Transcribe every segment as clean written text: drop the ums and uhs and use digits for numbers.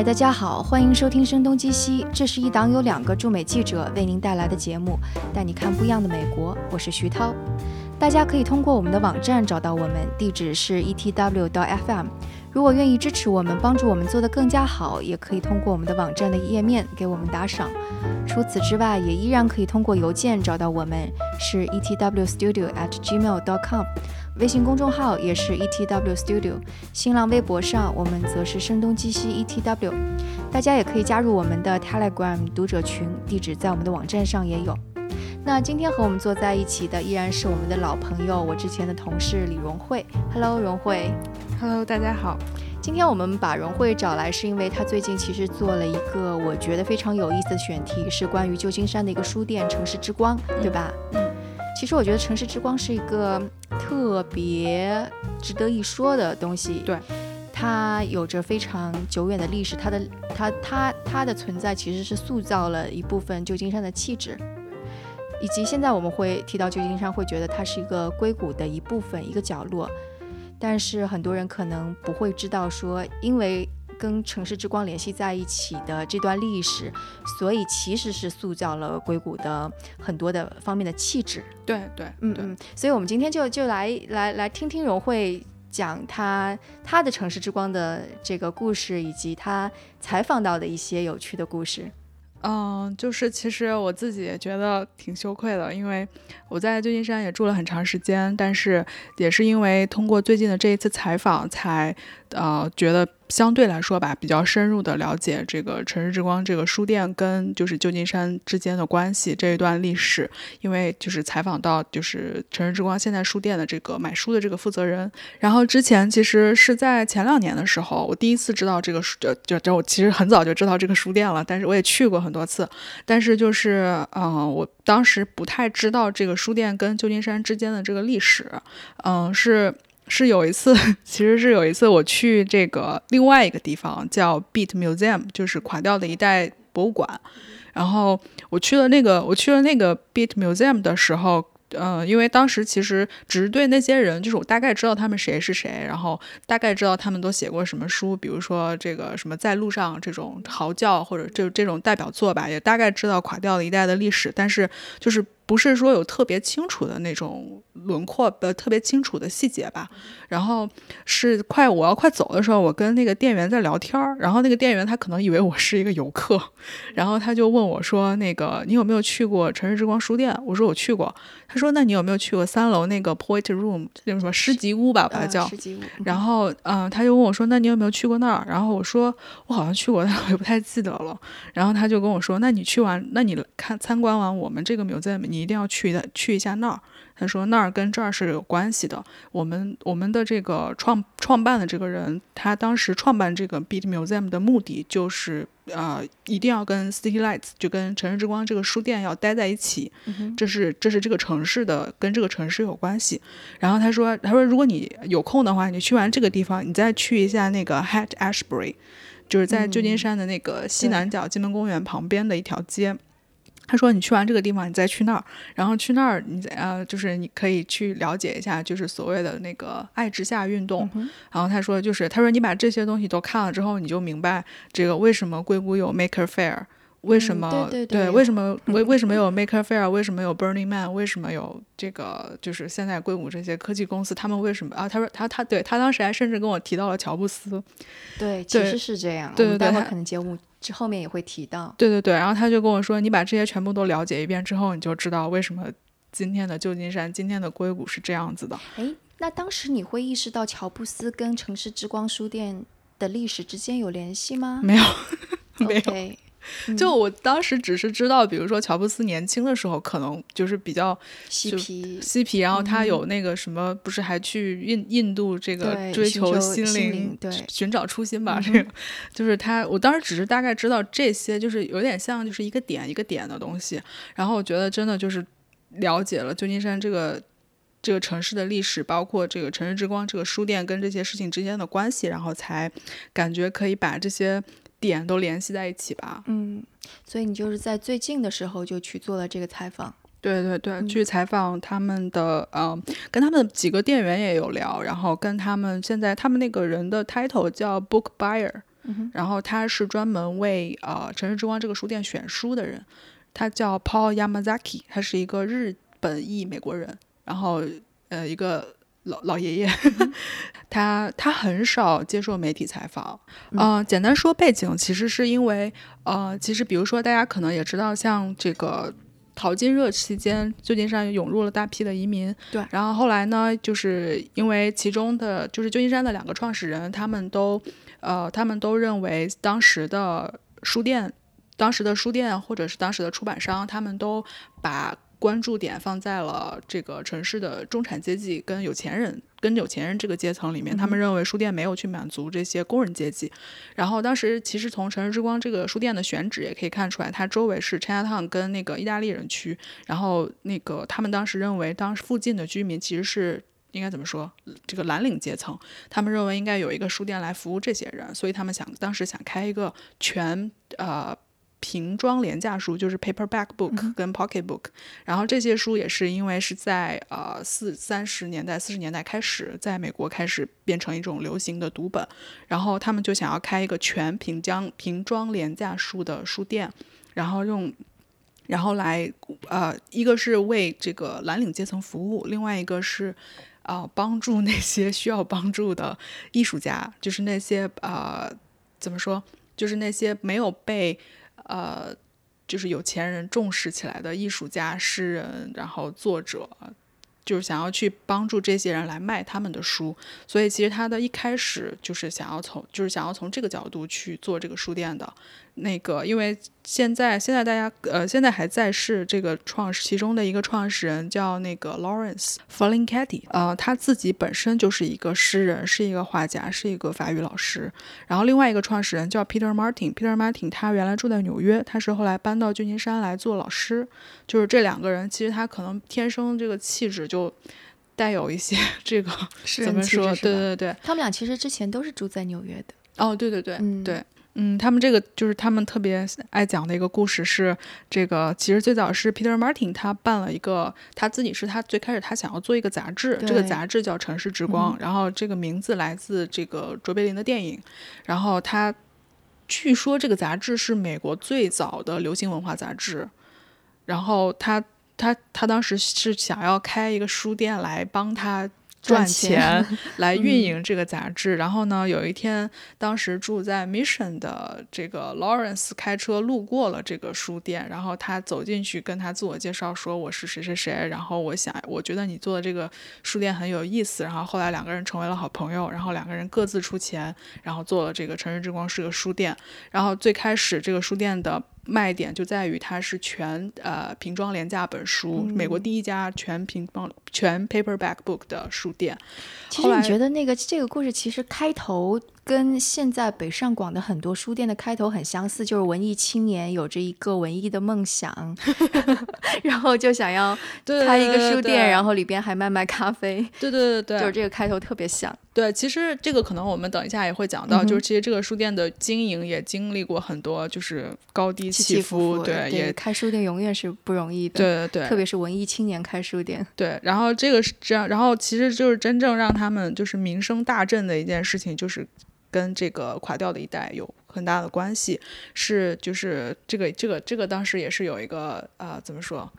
嗨，大家好，欢迎收听声东击西，这是一档由两个驻美记者为您带来的节目，带你看不一样的美国。我是徐涛，大家可以通过我们的网站找到我们，地址是 etw.fm。 如果愿意支持我们，帮助我们做得更加好，也可以通过我们的网站的页面给我们打赏。除此之外，也依然可以通过邮件找到我们，是 etwstudio@gmail.com， 微信公众号也是 etwstudio， 新浪微博上我们则是声东击西 etw。 大家也可以加入我们的 Telegram 读者群，地址在我们的网站上也有。那今天和我们坐在一起的依然是我们的老朋友，我之前的同事李荣慧。 Hello 荣慧。 Hello 大家好。今天我们把荣慧找来是因为她最近其实做了一个我觉得非常有意思的选题，是关于旧金山的一个书店城市之光，对吧？其实我觉得城市之光是一个特别值得一说的东西，对，它有着非常久远的历史，它的存在其实是塑造了一部分旧金山的气质，以及现在我们会提到旧金山会觉得它是一个硅谷的一部分，一个角落，但是很多人可能不会知道说，因为跟城市之光联系在一起的这段历史，所以其实是塑造了硅谷的很多的方面的气质。对对，所以我们今天就来听听荣慧讲他的城市之光的这个故事，以及他采访到的一些有趣的故事。就是其实我自己也觉得挺羞愧的，因为我在旧金山也住了很长时间，但是也是因为通过最近的这一次采访才觉得相对来说吧比较深入的了解这个城市之光这个书店跟就是旧金山之间的关系这一段历史，因为就是采访到就是城市之光现在书店的这个买书的这个负责人。然后之前其实是在前2年的时候我第一次知道这个我其实很早就知道这个书店了，但是我也去过很多次，但是就是我当时不太知道这个书店跟旧金山之间的这个历史。有一次我去这个另外一个地方叫 Beat Museum， 就是垮掉的一代博物馆，然后我去了那个 Beat Museum 的时候，因为当时其实只是对那些人，就是我大概知道他们谁是谁，然后大概知道他们都写过什么书，比如说这个什么在路上这种嚎叫，或者这种代表作吧，也大概知道垮掉的一代的历史，但是就是不是说有特别清楚的那种轮廓，特别清楚的细节吧。然后是我要快走的时候，我跟那个店员在聊天，然后那个店员他可能以为我是一个游客，然后他就问我说那个你有没有去过城市之光书店，我说我去过，他说那你有没有去过3楼那个 poet room， 那种什么诗集屋吧把它叫，然后他就问我说那你有没有去过那儿，然后我说我好像去过但我也不太记得了，然后他就跟我说那你参观完我们这个 museum 你一定要去一下那儿，他说那儿跟这儿是有关系的，我们的这个创办的这个人，他当时创办这个 Beat Museum 的目的就是一定要跟 City Lights 就跟城市之光这个书店要待在一起，这是这个城市的跟这个城市有关系。然后他说如果你有空的话，你去完这个地方你再去一下那个 Haight-Ashbury， 就是在旧金山的那个西南角金门公园旁边的一条街，他说你去完这个地方你再去那儿，然后去那儿你就是你可以去了解一下就是所谓的那个爱之夏运动，然后他说你把这些东西都看了之后，你就明白这个为什么硅谷有 Maker Faire， 为什么为什么有 Maker Faire， 为什么有 Burning Man， 为什么有这个就是现在硅谷这些科技公司他们为什么他说他当时还甚至跟我提到了乔布斯，对，其实是这样，对，待会可能节目这后面也会提到，对对对，然后他就跟我说你把这些全部都了解一遍之后，你就知道为什么今天的旧金山今天的硅谷是这样子的。那当时你会意识到乔布斯跟城市之光书店的历史之间有联系吗？没有没有、okay。就我当时只是知道比如说乔布斯年轻的时候可能就是比较嬉皮，然后他有那个什么不是还去印度这个追求心灵对寻找初心吧，这个就是我当时只是大概知道这些，就是有点像就是一个点一个点的东西，然后我觉得真的就是了解了旧金山这个城市的历史，包括这个城市之光这个书店跟这些事情之间的关系，然后才感觉可以把这些点都联系在一起吧。所以你就是在最近的时候就去做了这个采访。对对对，去采访他们的跟他们几个店员也有聊，然后跟他们现在他们那个人的 title 叫 book buyer，然后他是专门为城市之光这个书店选书的人，他叫 Paul Yamazaki， 他是一个日本裔美国人，然后一个老爷爷，他很少接受媒体采访。简单说背景，其实是因为其实比如说大家可能也知道，像这个淘金热期间，旧金山涌入了大批的移民。对，然后后来呢，就是因为其中的就是旧金山的两个创始人，他们都认为当时的书店或者是当时的出版商，他们都把关注点放在了这个城市的中产阶级跟有钱人这个阶层里面，他们认为书店没有去满足这些工人阶级。然后当时其实从城市之光这个书店的选址也可以看出来，它周围是 Chinatown 跟那个意大利人区，然后那个他们当时认为当时附近的居民其实是应该怎么说，这个蓝领阶层，他们认为应该有一个书店来服务这些人，所以他们当时想开一个全平装廉价书，就是 paperback book 跟 pocket book，然后这些书也是因为是在40年代开始在美国开始变成一种流行的读本，然后他们就想要开一个全平装廉价书的书店，然后来一个是为这个蓝领阶层服务，另外一个是帮助那些需要帮助的艺术家，就是那些怎么说，就是那些没有被就是有钱人重视起来的艺术家、诗人，然后作者，就是想要去帮助这些人来卖他们的书。所以其实他的一开始就是想要从这个角度去做这个书店的。那个因为现在大家现在还在是这个其中的一个创始人叫那个 Lawrence Ferlinghetti，他自己本身就是一个诗人，是一个画家，是一个法语老师。然后另外一个创始人叫 Peter Martin， 他原来住在纽约，他是后来搬到旧金山来做老师。就是这两个人其实他可能天生这个气质就带有一些这个怎么说，对对对，他们俩其实之前都是住在纽约的。哦，对对对，对。他们这个就是他们特别爱讲的一个故事是，这个其实最早是 Peter Martin 他办了一个，他自己是他最开始他想要做一个杂志，这个杂志叫《城市之光》，然后这个名字来自这个卓别林的电影，然后他据说这个杂志是美国最早的流行文化杂志，然后他当时是想要开一个书店来帮他赚钱来运营这个杂志。然后呢，有一天当时住在 Mission 的这个 Lawrence 开车路过了这个书店，然后他走进去跟他自我介绍说我是谁谁谁，然后我觉得你做的这个书店很有意思，然后后来两个人成为了好朋友，然后两个人各自出钱，然后做了这个城市之光是个书店。然后最开始这个书店的卖点就在于它是全平装廉价本书，美国第一家全 paperback book 的书店。其实你觉得这个故事其实开头跟现在北上广的很多书店的开头很相似，就是文艺青年有着一个文艺的梦想然后就想要开一个书店，对对对对，然后里边还卖咖啡。对对对对，就是这个开头特别像。对，其实这个可能我们等一下也会讲到，就是其实这个书店的经营也经历过很多就是高低起伏，对，也开书店永远是不容易的，对对对，特别是文艺青年开书店。对，然后这个是这样，然后其实就是真正让他们就是名声大振的一件事情，就是跟这个垮掉的一代有很大的关系，是就是这个当时也是有一个怎么说。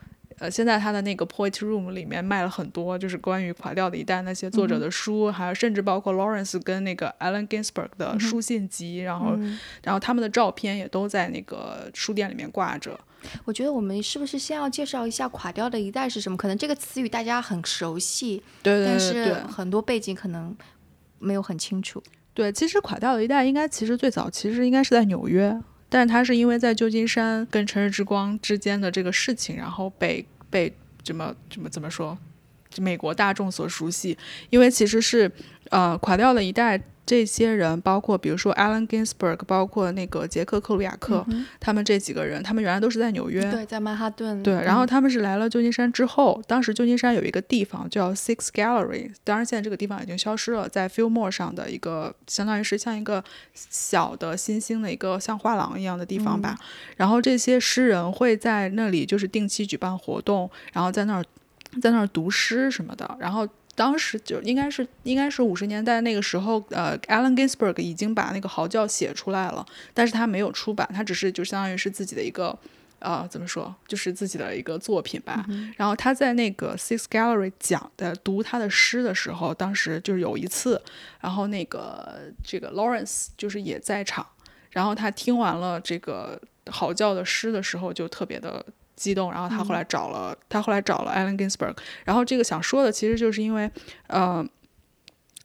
现在他的那个 Poet Room 里面卖了很多就是关于垮掉的一代那些作者的书，还有甚至包括 Lawrence 跟那个 Allen Ginsberg 的书信集，然后他们的照片也都在那个书店里面挂着。我觉得我们是不是先要介绍一下垮掉的一代是什么？可能这个词语大家很熟悉，对对对对，但是很多背景可能没有很清楚。对，其实垮掉的一代应该其实最早其实应该是在纽约，但是他是因为在旧金山跟城市之光之间的这个事情，然后被怎么说美国大众所熟悉。因为其实是垮掉的一代这些人，包括比如说 Allen Ginsberg， 包括那个杰克·克鲁亚克，他们这几个人，他们原来都是在纽约，对，在曼哈顿，对，然后他们是来了旧金山之后，当时旧金山有一个地方叫 Six Gallery， 当然现在这个地方已经消失了，在 Fillmore 上的一个相当于是像一个小的新兴的一个像画廊一样的地方吧，然后这些诗人会在那里就是定期举办活动，然后在那儿读诗什么的，然后当时就应该是50年代那个时候，Allen Ginsberg 已经把那个嚎叫写出来了，但是他没有出版，他只是就相当于是自己的一个怎么说，就是自己的一个作品吧。嗯，然后他在那个 Six Gallery 读他的诗的时候，当时就是有一次，然后那个这个 Lawrence 就是也在场，然后他听完了这个嚎叫的诗的时候就特别的激动，然后他后来找了 Allen Ginsberg。 然后这个想说的其实就是因为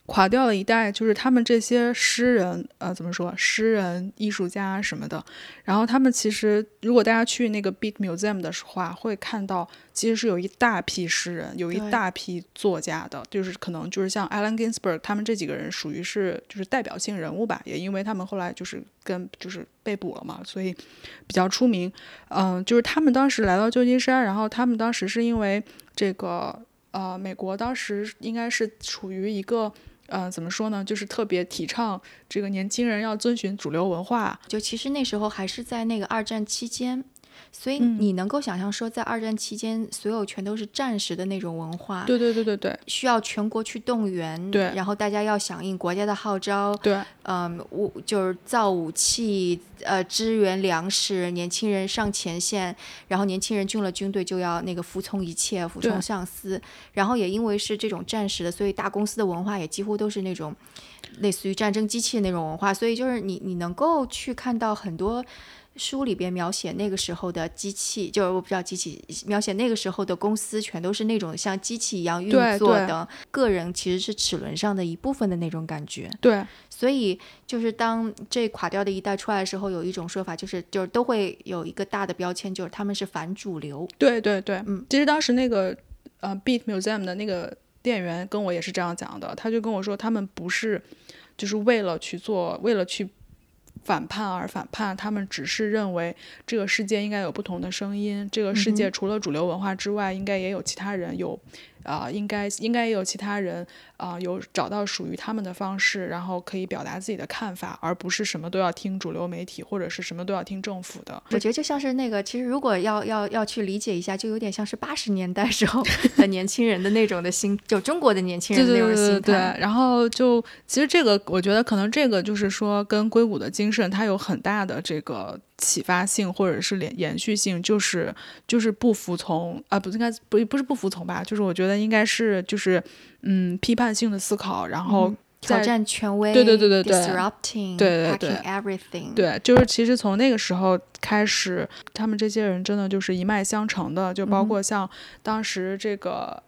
垮掉了一代，就是他们这些诗人怎么说，诗人艺术家什么的，然后他们其实如果大家去那个 Beat Museum 的话会看到，其实是有一大批诗人有一大批作家的，就是可能就是像 Allen Ginsberg 他们这几个人属于是就是代表性人物吧，也因为他们后来就是被捕了嘛，所以比较出名。就是他们当时来到旧金山，然后他们当时是因为这个美国当时应该是处于一个怎么说呢，就是特别提倡这个年轻人要遵循主流文化，就其实那时候还是在那个二战期间，所以你能够想象说在二战期间所有全都是战时的那种文化，对对对对对，需要全国去动员，对，然后大家要响应国家的号召，对，就是造武器，支援粮食，年轻人上前线，然后年轻人进了军队就要那个服从一切，服从上司，然后也因为是这种战时的，所以大公司的文化也几乎都是那种类似于战争机器的那种文化，所以就是你能够去看到很多书里边描写那个时候的机器，就是我不知道机器，描写那个时候的公司全都是那种像机器一样运作的，个人其实是齿轮上的一部分的那种感觉。对，所以就是当这垮掉的一代出来的时候，有一种说法就是都会有一个大的标签，就是他们是反主流。对对对，嗯，其实当时那个Beat Museum 的那个店员跟我也是这样讲的，他就跟我说他们不是就是为了去反叛而反叛，他们只是认为这个世界应该有不同的声音，这个世界除了主流文化之外，应该也有其他人有应该也有其他人有找到属于他们的方式，然后可以表达自己的看法，而不是什么都要听主流媒体或者是什么都要听政府的。我觉得就像是那个，其实如果要去理解一下，就有点像是80年代时候的年轻人的那种的心，就中国的年轻人的那种心态。对对对对。然后就其实这个，我觉得可能这个就是说跟硅谷的精神它有很大的这个启发性或者是延续性，就是不服从啊，不应该不是不服从吧，就是我觉得应该是就是批判性的思考，然后挑战权威，对对对对对 ，disrupting， 对对对 ，hacking everything， 对，就是其实从那个时候开始，他们这些人真的就是一脉相承的，就包括像当时这个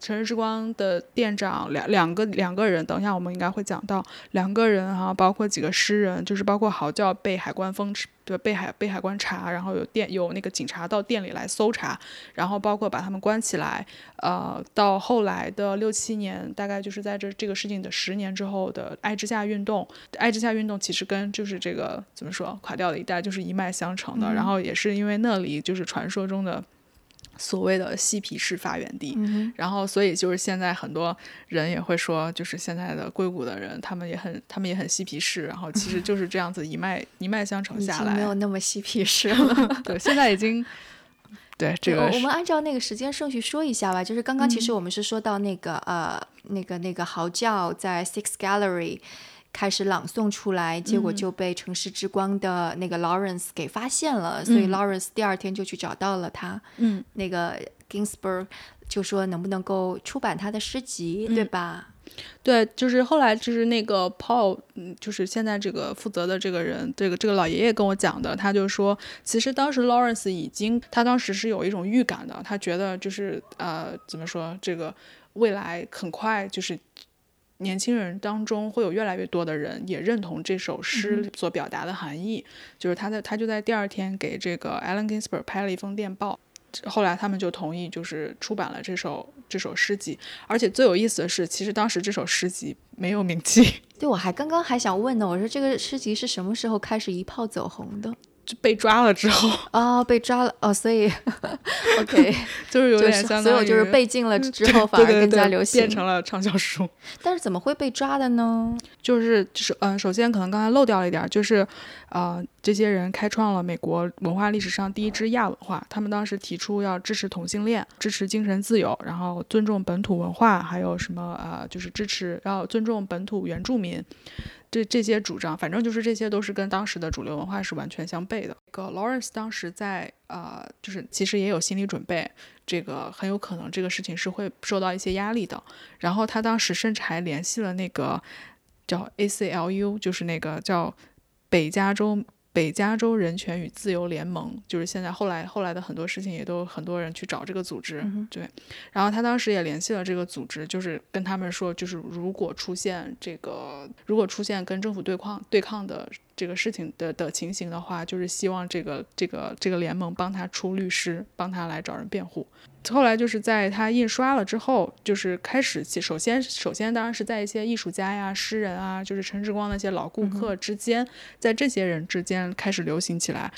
城市之光的店长两个人，等一下我们应该会讲到两个人啊，包括几个诗人，就是包括嚎叫被海关封持。对，被海关查，然后有那个警察到店里来搜查，然后包括把他们关起来。到后来的67年，大概就是在这个事情的10年之后的爱之夏运动。爱之夏运动其实跟就是这个怎么说垮掉的一代就是一脉相承的，然后也是因为那里就是传说中的所谓的嬉皮士发源地，然后所以就是现在很多人也会说，就是现在的硅谷的人他们也很嬉皮士，然后其实就是这样子一脉相承下来，已经没有那么嬉皮士了。对，现在已经对这个，我们按照那个时间顺序说一下吧。就是刚刚其实我们是说到那个那个嚎叫在 Six Gallery 开始朗诵出来，结果就被城市之光的那个 Lawrence 给发现了，所以 Lawrence 第二天就去找到了他，那个 Ginsberg 就说能不能够出版他的诗集，对吧？对，就是后来就是那个 Paul， 就是现在这个负责的这个人，这个老爷爷跟我讲的，他就说，其实当时 Lawrence 他当时是有一种预感的，他觉得就是怎么说，这个未来很快就是。年轻人当中会有越来越多的人也认同这首诗所表达的含义，就是他就在第二天给这个 Allen Ginsberg 拍了一封电报，后来他们就同意就是出版了这首诗集。而且最有意思的是，其实当时这首诗集没有名气。对，我还刚刚还想问呢，我说这个诗集是什么时候开始一炮走红的？被抓了之后啊、哦，被抓了哦，所以 ，OK， 就是有点相当于，所以我就是被禁了之后反而更加流行，对对对对，变成了畅销书。但是怎么会被抓的呢？就是首先可能刚才漏掉了一点，就是这些人开创了美国文化历史上第一支亚文化，他们当时提出要支持同性恋，支持精神自由，然后尊重本土文化，还有什么就是支持要尊重本土原住民。这些主张，反正就是这些都是跟当时的主流文化是完全相悖的。Lawrence 当时在就是其实也有心理准备，这个很有可能这个事情是会受到一些压力的。然后他当时甚至还联系了那个叫 ACLU， 就是那个叫北加州人权与自由联盟，就是现在后来的很多事情也都很多人去找这个组织、嗯、对。然后他当时也联系了这个组织，就是跟他们说，就是如果出现跟政府对抗的这个事情的情形的话，就是希望这个联盟帮他出律师，帮他来找人辩护。后来就是在他印刷了之后，就是开始首先当然是在一些艺术家呀、诗人啊，就是陈志光那些老顾客之间、嗯、在这些人之间开始流行起来，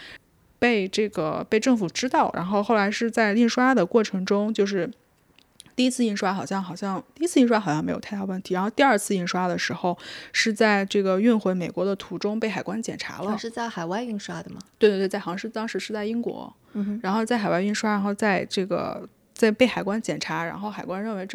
被政府知道。然后后来是在印刷的过程中，就是第一次印刷好像没有太大问题，然后第二次印刷的时候是在这个运回美国的途中被海关检查了。是在海外印刷的吗？对对对，在好像是当时是在英国、嗯、然后在海外印刷，然后在被海关检查，然后海关认为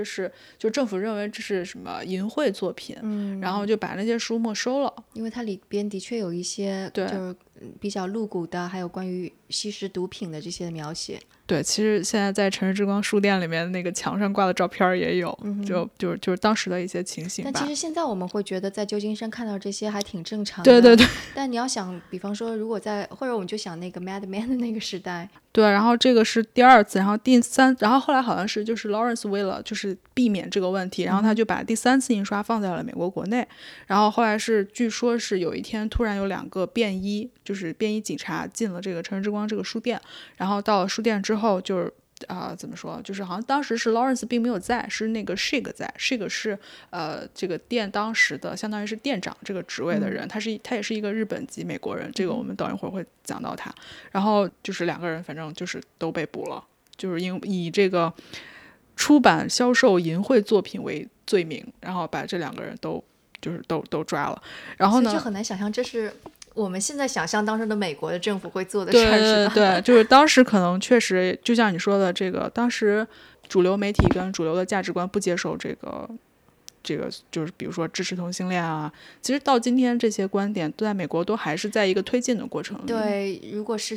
政府认为这是什么淫秽作品、嗯、然后就把那些书没收了，因为它里边的确有一些就是比较露骨的，还有关于吸食毒品的这些描写。对，其实现在在城市之光书店里面那个墙上挂的照片也有、嗯、就是当时的一些情形吧。但其实现在我们会觉得在旧金山看到这些还挺正常的，对对对。但你要想，比方说如果或者我们就想那个 Mad Men 的那个时代，对。然后这个是第二次，然后然后后来好像是就是 Lawrence 为了就是避免这个问题，然后他就把第三次印刷放在了美国国内、嗯、然后后来是据说是有一天突然有两个便衣警察进了这个城市之光这个书店，然后到了书店之后就是怎么说，就是好像当时是 Lawrence 并没有在，是那个 Shig 在。 Shig 是这个店当时的相当于是店长这个职位的人、嗯、他也是一个日本籍美国人，这个我们等一会儿会讲到他。然后就是两个人反正就是都被捕了，就是以这个出版销售淫秽作品为罪名，然后把这两个人都抓了。然后呢，所以就很难想象这是我们现在想象当时的美国的政府会做的事儿，是吧？ 对, 对, 对，就是当时可能确实就像你说的，这个当时主流媒体跟主流的价值观不接受这个就是比如说支持同性恋啊，其实到今天这些观点都在美国都还是在一个推进的过程里。对，如果是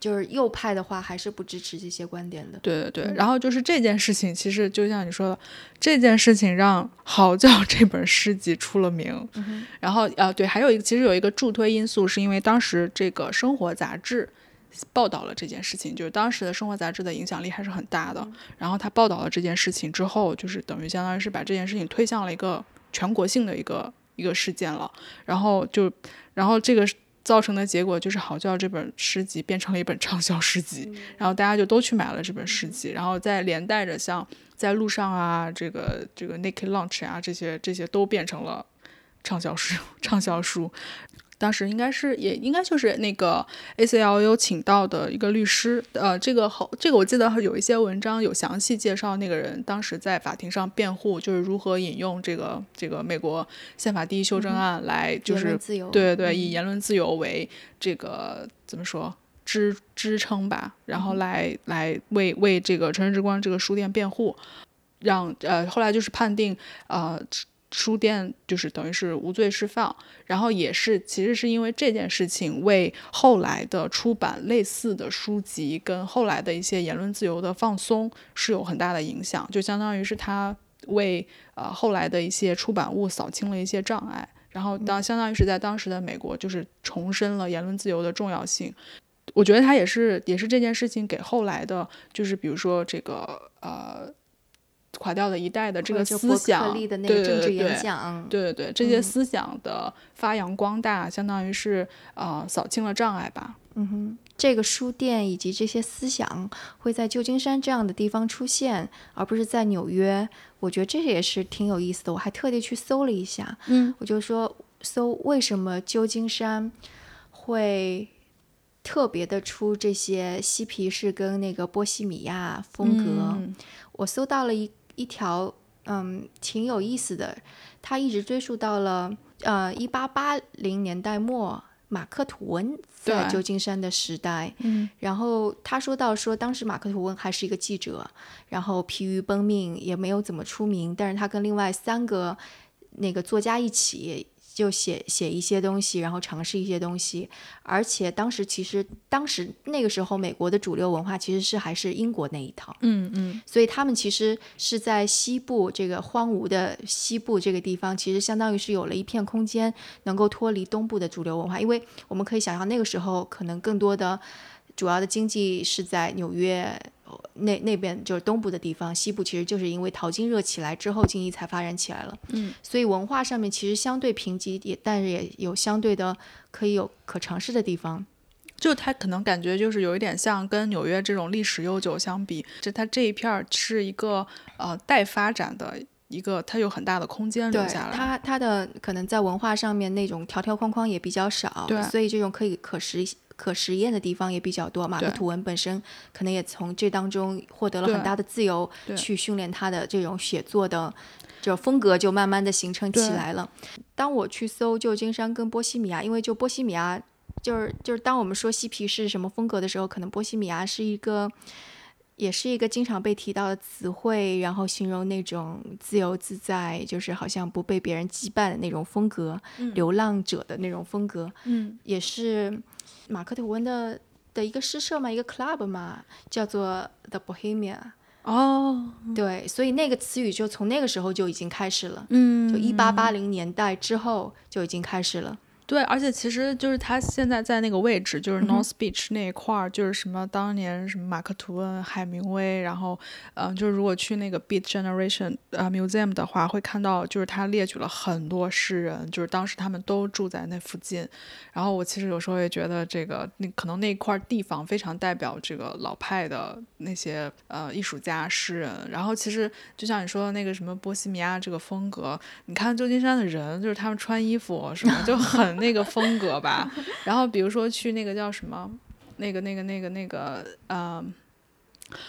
就是右派的话还是不支持这些观点的。对对对、嗯、然后就是这件事情，其实就像你说的，这件事情让嚎叫这本诗集出了名、嗯、然后对，还有一个其实有一个助推因素，是因为当时这个生活杂志报道了这件事情，就是当时的生活杂志的影响力还是很大的、嗯、然后他报道了这件事情之后，就是等于相当于是把这件事情推向了一个全国性的一个事件了。然后这个造成的结果就是嚎叫这本诗集变成了一本畅销诗集、嗯、然后大家就都去买了这本诗集、嗯、然后再连带着像在路上啊，这个 Naked Lunch 啊，这些都变成了畅销书。当时也应该就是那个 ACLU 请到的一个律师，这个我记得有一些文章有详细介绍那个人当时在法庭上辩护，就是如何引用这个美国宪法第一修正案来就是、嗯、对对，以言论自由为这个怎么说支撑吧，然后来为这个城市之光这个书店辩护，让后来就是判定书店就是等于是无罪释放。然后也是其实是因为这件事情为后来的出版类似的书籍跟后来的一些言论自由的放松是有很大的影响，就相当于是他为后来的一些出版物扫清了一些障碍，然后相当于是在当时的美国就是重申了言论自由的重要性。我觉得他也是这件事情给后来的就是比如说这个垮掉的一代的这个思想，对对对，这些思想的发扬光大，相当于是扫清了障碍吧。嗯哼，这个书店以及这些思想会在旧金山这样的地方出现，而不是在纽约，我觉得这也是挺有意思的。我还特地去搜了一下，嗯，我就说搜为什么旧金山会特别的出这些嬉皮士跟那个波西米亚风格。我搜到了一条挺有意思的，它一直追溯到了1880年代末马克吐温在旧金山的时代。然后他说当时马克吐温还是一个记者，然后疲于奔命，也没有怎么出名，但是他跟另外3个那个作家一起就写一些东西，然后尝试一些东西。而且当时那个时候美国的主流文化其实是还是英国那一套。所以他们其实是在西部，这个荒芜的西部这个地方，其实相当于是有了一片空间能够脱离东部的主流文化。因为我们可以想象那个时候可能更多的主要的经济是在纽约那边，就是东部的地方，西部其实就是因为淘金热起来之后经济才发展起来了。所以文化上面其实相对贫瘠，但是也有相对的可以有可尝试的地方。就它可能感觉就是有一点像跟纽约这种历史悠久相比，它这一片是一个待发展的一个，它有很大的空间留下来。它的可能在文化上面那种条条框框也比较少，所以这种可实验的地方也比较多。马克吐温本身可能也从这当中获得了很大的自由，去训练他的这种写作的这种风格，就慢慢的形成起来了。当我去搜旧金山跟波西米亚，因为就波西米亚就是当我们说嬉皮是什么风格的时候，可能波西米亚也是一个经常被提到的词汇，然后形容那种自由自在，就是好像不被别人羁绊的那种风格，流浪者的那种风格。也是马克吐温的一个诗社嘛，一个 club 嘛，叫做 The Bohemia。 对，所以那个词语就从那个时候就已经开始了。就1880年代之后就已经开始了。对，而且其实就是他现在在那个位置，就是 North Beach 那一块儿，就是什么当年什么马克吐温、海明威，然后就是如果去那个 Beat Generation Museum 的话，会看到就是他列举了很多诗人，就是当时他们都住在那附近。然后我其实有时候也觉得这个可能那块地方非常代表这个老派的那些艺术家、诗人。然后其实就像你说的那个什么波西米亚这个风格，你看旧金山的人，就是他们穿衣服什么就很那个风格吧。然后比如说去那个叫什么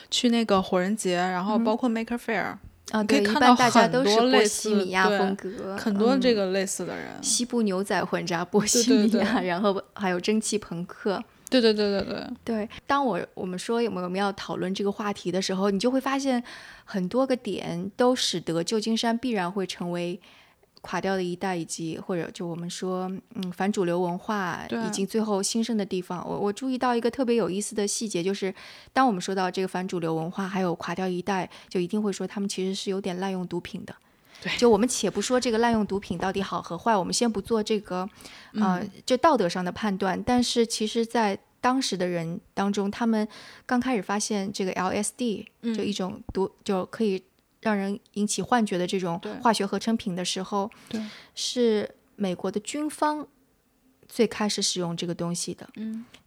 去那个火人节，然后包括 Maker Faire，可以看到很多类似波西米亚风格，很多这个类似的人，西部牛仔混杂波西米亚，然后还有蒸汽朋克。对，当我们说我们要讨论这个话题的时候，你就会发现很多个点都使得旧金山必然会成为垮掉的一代，以及或者就我们说反主流文化以及最后兴盛的地方。我注意到一个特别有意思的细节，就是当我们说到这个反主流文化还有垮掉一代，就一定会说他们其实是有点滥用毒品的。就我们且不说这个滥用毒品到底好和坏，我们先不做这个就道德上的判断，但是其实在当时的人当中，他们刚开始发现这个 LSD 就一种毒，就可以让人引起幻觉的这种化学合成品的时候，是美国的军方最开始使用这个东西的。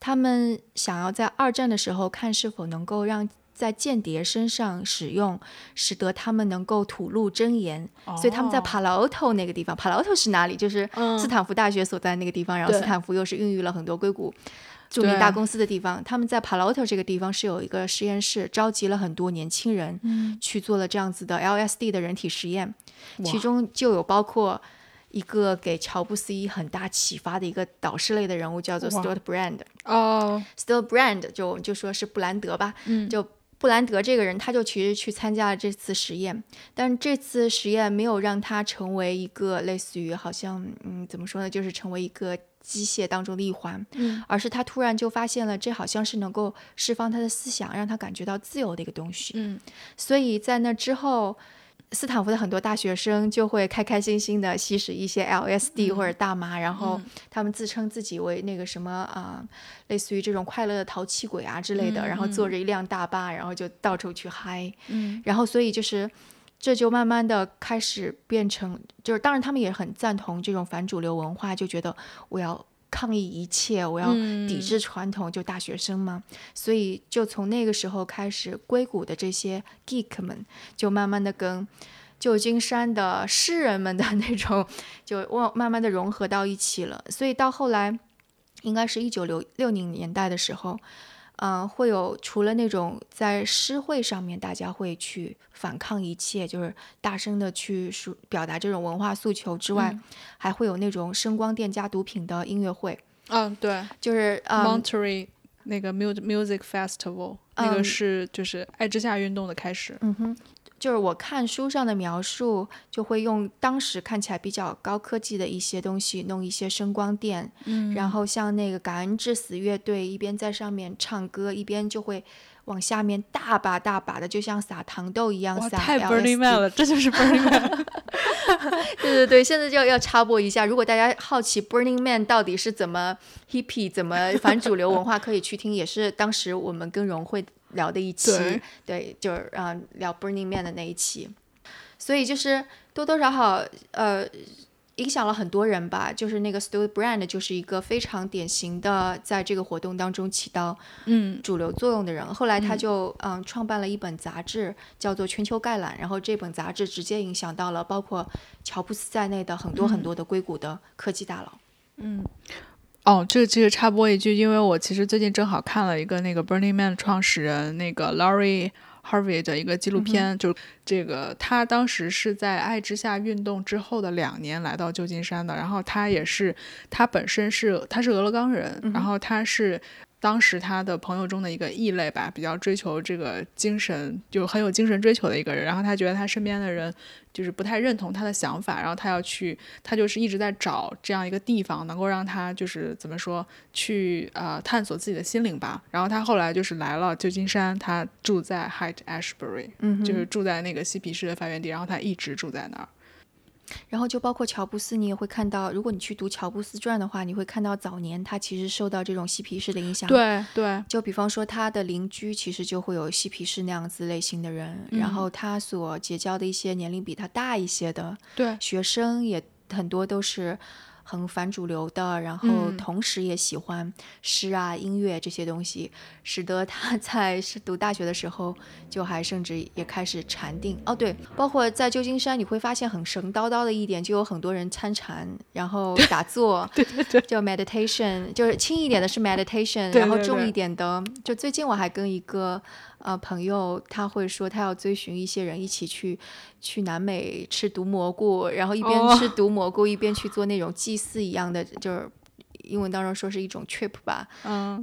他们想要在二战的时候看是否能够让在间谍身上使用，使得他们能够吐露真言。所以他们在 Palo Alto 那个地方， Palo Alto 是哪里？就是斯坦福大学所在那个地方，然后斯坦福又是孕育了很多硅谷著名大公司的地方。他们在 Palo Alto 这个地方是有一个实验室，召集了很多年轻人去做了这样子的 LSD 的人体实验，其中就有包括一个给乔布斯很大启发的一个导师类的人物，叫做 Stuart Brand。Stuart Brand 就说是布兰德吧。就布兰德这个人，他就其实去参加了这次实验，但这次实验没有让他成为一个类似于好像怎么说呢，就是成为一个机械当中的一环，而是他突然就发现了这好像是能够释放他的思想，让他感觉到自由的一个东西。所以在那之后，斯坦福的很多大学生就会开开心心的吸食一些 LSD 或者大麻，然后他们自称自己为那个什么类似于这种快乐的淘气鬼啊之类的，然后坐着一辆大巴，然后就到处去嗨。然后所以就是这就慢慢的开始变成，就是当然他们也很赞同这种反主流文化，就觉得我要抗议一切，我要抵制传统，就大学生嘛。所以就从那个时候开始，硅谷的这些 geek 们就慢慢的跟旧金山的诗人们的那种就慢慢的融合到一起了。所以到后来应该是1960年代的时候，会有除了那种在诗会上面大家会去反抗一切，就是大声的去表达这种文化诉求之外，还会有那种声光电加毒品的音乐会。对，就是Monterey 那个 Music Festival，那个是就是爱之夏运动的开始。就是我看书上的描述，就会用当时看起来比较高科技的一些东西弄一些声光电，然后像那个感恩至死乐队一边在上面唱歌，一边就会往下面大把大把的，就像撒糖豆一样撒 LSD。 哇，太 Burning Man 了，这就是 Burning Man。 对对对，现在就要插播一下，如果大家好奇 Burning Man 到底是怎么 hippie 怎么反主流文化，可以去听，也是当时我们跟荣慧聊的一期。 对，就是聊 Burning Man 的那一期。所以就是多多少少影响了很多人吧。就是那个 Stuart Brand 就是一个非常典型的在这个活动当中起到主流作用的人。后来他就创办了一本杂志叫做《全球概览》，然后这本杂志直接影响到了包括乔布斯在内的很多很多的硅谷的科技大佬。这个插播一句，因为我其实最近正好看了一个那个 Burning Man 创始人那个 Larry Harvey 的一个纪录片，就这个他当时是在爱之夏运动之后的2年来到旧金山的，然后他本身是俄勒冈人，然后他是当时他的朋友中的一个异类吧，比较追求这个精神，就很有精神追求的一个人。然后他觉得他身边的人就是不太认同他的想法，然后他就是一直在找这样一个地方能够让他就是怎么说去探索自己的心灵吧。然后他后来就是来了旧金山，他住在 Haight-Ashbury，就是住在那个嬉皮士的发源地，然后他一直住在那儿。然后就包括乔布斯，你也会看到，如果你去读乔布斯传的话，你会看到早年他其实受到这种嬉皮士的影响。对，就比方说他的邻居其实就会有嬉皮士那样子类型的人，然后他所结交的一些年龄比他大一些的学生也很多都是很反主流的，然后同时也喜欢诗啊音乐这些东西，使得他在读大学的时候就还甚至也开始禅定。对，包括在旧金山你会发现很神叨叨的一点，就有很多人参禅然后打坐。对，就 meditation， 就是轻一点的是 meditation， 然后重一点的就最近我还跟一个朋友，他会说他要追寻一些人一起去南美吃毒蘑菇，然后一边吃毒蘑菇一边去做那种祭祀一样的，就是英文当中说是一种 trip 吧，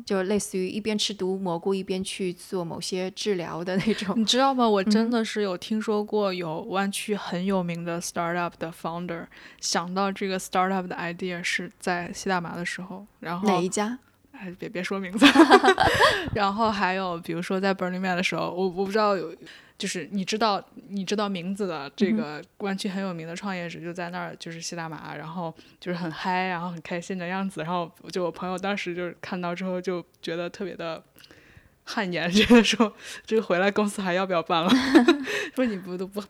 就类似于一边吃毒蘑菇一边去做某些治疗的那种。你知道吗？我真的是有听说过有湾区很有名的 startup 的 founder 想到这个 startup 的 idea 是在西大麻的时候，然后哪一家？别说名字。然后还有比如说在 Burning Man 的时候，我不知道有，就是你知道名字的这个湾区很有名的创业者就在那儿就是吸大麻，然后就是很嗨，然后很开心的样子。然后就我朋友当时就是看到之后就觉得特别的汗颜，觉得说这个回来公司还要不要办了？说你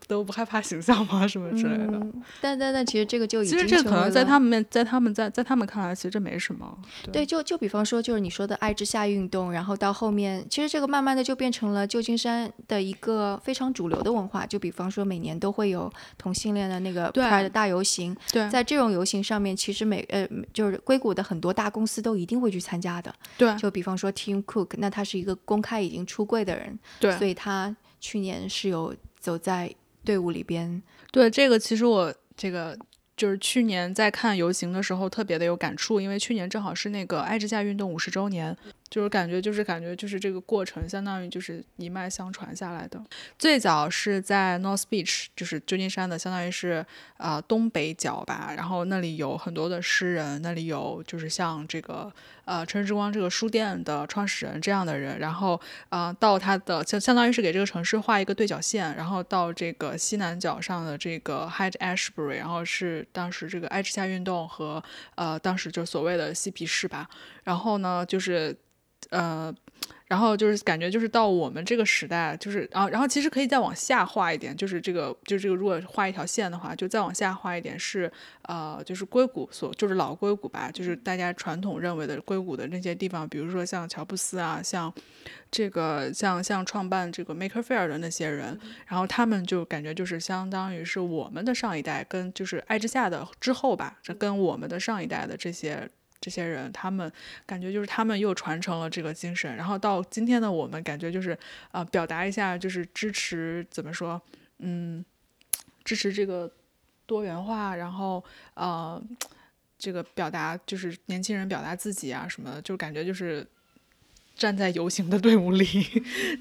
都不害怕形象吗？什么之类的。但其实这个就已经，其实这可能在他们看来，其实这没什么。对，就比方说就是你说的爱之夏运动，然后到后面，其实这个慢慢的就变成了旧金山的一个非常主流的文化。就比方说每年都会有同性恋的那个 Pride 大游行，在这种游行上面，其实就是硅谷的很多大公司都一定会去参加的。对，就比方说 Tim Cook， 那他是一个公开已经出柜的人，所以他去年是有走在队伍里边。对，这个其实我这个就是去年在看游行的时候特别的有感触，因为去年正好是那个爱之夏运动50周年，就是感觉这个过程相当于就是一脉相传下来的。最早是在 North Beach， 就是旧金山的相当于是东北角吧，然后那里有很多的诗人，那里有就是像这个城市之光这个书店的创始人这样的人，然后到他的相当于是给这个城市画一个对角线，然后到这个西南角上的这个 Haight-Ashbury， 然后是当时这个爱之夏运动和当时就所谓的嬉皮士吧，然后呢就是然后就是感觉就是到我们这个时代，就是然后其实可以再往下画一点，就是这个如果画一条线的话，就再往下画一点是就是硅谷就是老硅谷吧，就是大家传统认为的硅谷的那些地方，比如说像乔布斯啊，像这个像创办这个 Maker Faire 的那些人，然后他们就感觉就是相当于是我们的上一代跟就是爱之夏的之后吧，跟我们的上一代的这些这些人，他们感觉就是他们又传承了这个精神，然后到今天的我们感觉就是表达一下就是支持，怎么说，支持这个多元化，然后这个表达就是年轻人表达自己啊什么的，就感觉就是站在游行的队伍里，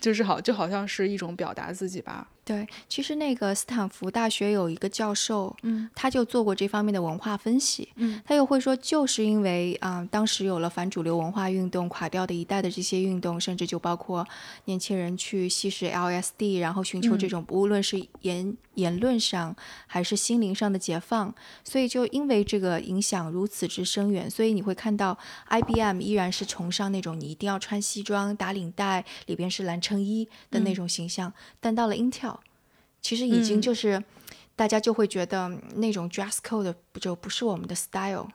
就是好像是一种表达自己吧。对，其实那个斯坦福大学有一个教授，他就做过这方面的文化分析，他又会说，就是因为当时有了反主流文化运动，垮掉的一代的这些运动，甚至就包括年轻人去吸食 LSD， 然后寻求这种无论是言论上还是心灵上的解放，所以就因为这个影响如此之深远，所以你会看到 IBM 依然是崇尚那种你一定要穿西装打领带，里边是蓝衬衣的那种形象，但到了 Intel，其实已经就是大家就会觉得那种 dress code 就不是我们的 style，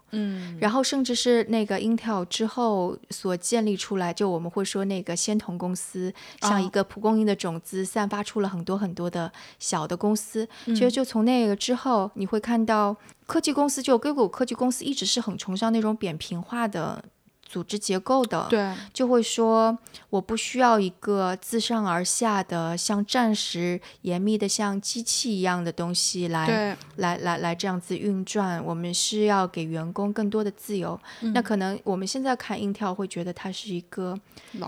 然后甚至是那个 Intel 之后所建立出来，就我们会说那个仙童公司，像一个蒲公英的种子，散发出了很多很多的小的公司，其实就从那个之后，你会看到科技公司，就硅谷科技公司一直是很崇尚那种扁平化的组织结构的，对，就会说我不需要一个自上而下的像战时严密的像机器一样的东西来这样子运转，我们是要给员工更多的自由，那可能我们现在看 Intel 会觉得它是一个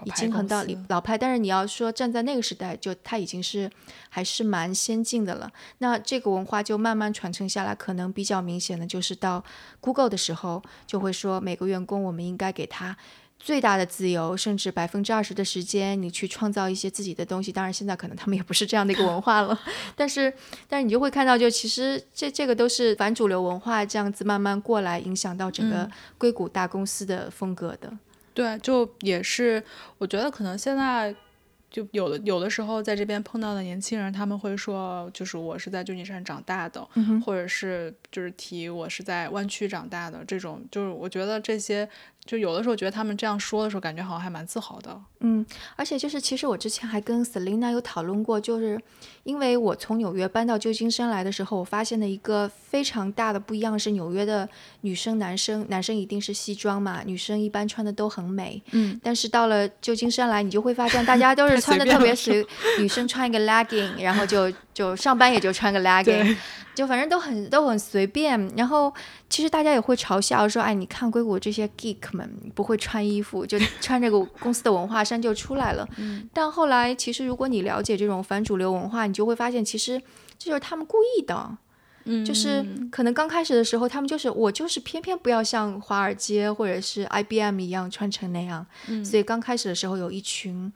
已经很到老派，但是你要说站在那个时代，就它已经是还是蛮先进的了。那这个文化就慢慢传承下来，可能比较明显的就是到 Google 的时候，就会说每个员工我们应该给他最大的自由，甚至20%的时间你去创造一些自己的东西。当然现在可能他们也不是这样的一个文化了但是你就会看到，就其实这个都是反主流文化这样子慢慢过来影响到整个硅谷大公司的风格的。对，就也是我觉得可能现在就有的时候在这边碰到的年轻人，他们会说就是我是在旧金山长大的，或者是就是提我是在湾区长大的，这种就是我觉得这些，就有的时候觉得他们这样说的时候感觉好像还蛮自豪的。而且就是其实我之前还跟 Selina 有讨论过，就是因为我从纽约搬到旧金山来的时候，我发现的一个非常大的不一样是纽约的女生男生一定是西装嘛，女生一般穿的都很美，但是到了旧金山来，你就会发现大家都是穿的特别是女生穿一个 legging 然后就上班也就穿个 legging， 就反正都很随便。然后其实大家也会嘲笑说，哎，你看硅谷这些 geek 们不会穿衣服，就穿这个公司的文化衫就出来了但后来其实如果你了解这种反主流文化，你就会发现其实这就是他们故意的，就是可能刚开始的时候他们就是我就是偏偏不要像华尔街或者是 IBM 一样穿成那样，所以刚开始的时候有一群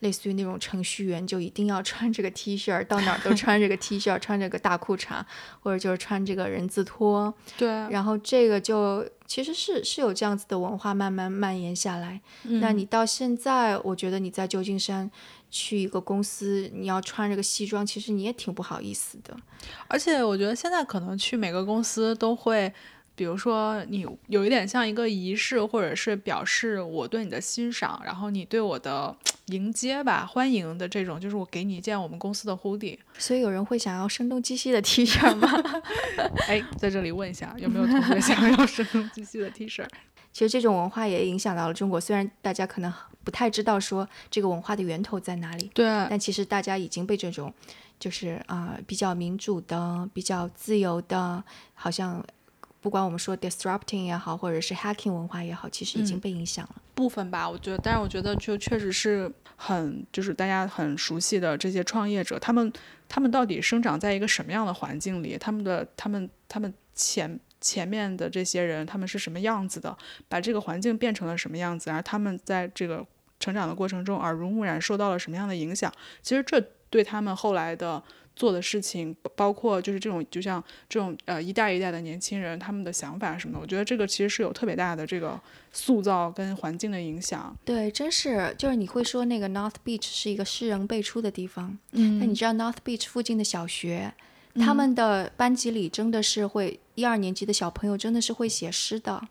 类似于那种程序员就一定要穿这个 T 恤，到哪儿都穿这个 T 恤穿这个大裤衩，或者就是穿这个人字拖。对，然后这个就其实是有这样子的文化慢慢蔓延下来。那你到现在我觉得你在旧金山去一个公司你要穿这个西装，其实你也挺不好意思的。而且我觉得现在可能去每个公司都会，比如说你有一点像一个仪式，或者是表示我对你的欣赏，然后你对我的迎接吧，欢迎的这种，就是我给你一件我们公司的 hoodie。 所以有人会想要声东击西的 T 恤吗哎，在这里问一下有没有同学想要声东击西的 T 恤其实这种文化也影响到了中国，虽然大家可能不太知道说这个文化的源头在哪里，对，但其实大家已经被这种就是比较民主的比较自由的，好像不管我们说 disrupting 也好，或者是 hacking 文化也好，其实已经被影响了部分吧，我觉得。但是我觉得就确实是很，就是大家很熟悉的这些创业者，他们到底生长在一个什么样的环境里，他们前面的这些人他们是什么样子的，把这个环境变成了什么样子，而他们在这个成长的过程中耳濡目染受到了什么样的影响，其实这对他们后来的做的事情，包括就是这种，就像这种一代一代的年轻人他们的想法什么的，我觉得这个其实是有特别大的这个塑造跟环境的影响。对，真是就是你会说那个 North Beach 是一个诗人辈出的地方，但你知道 North Beach 附近的小学，他们的班级里真的是会1、2年级的小朋友真的是会写诗的，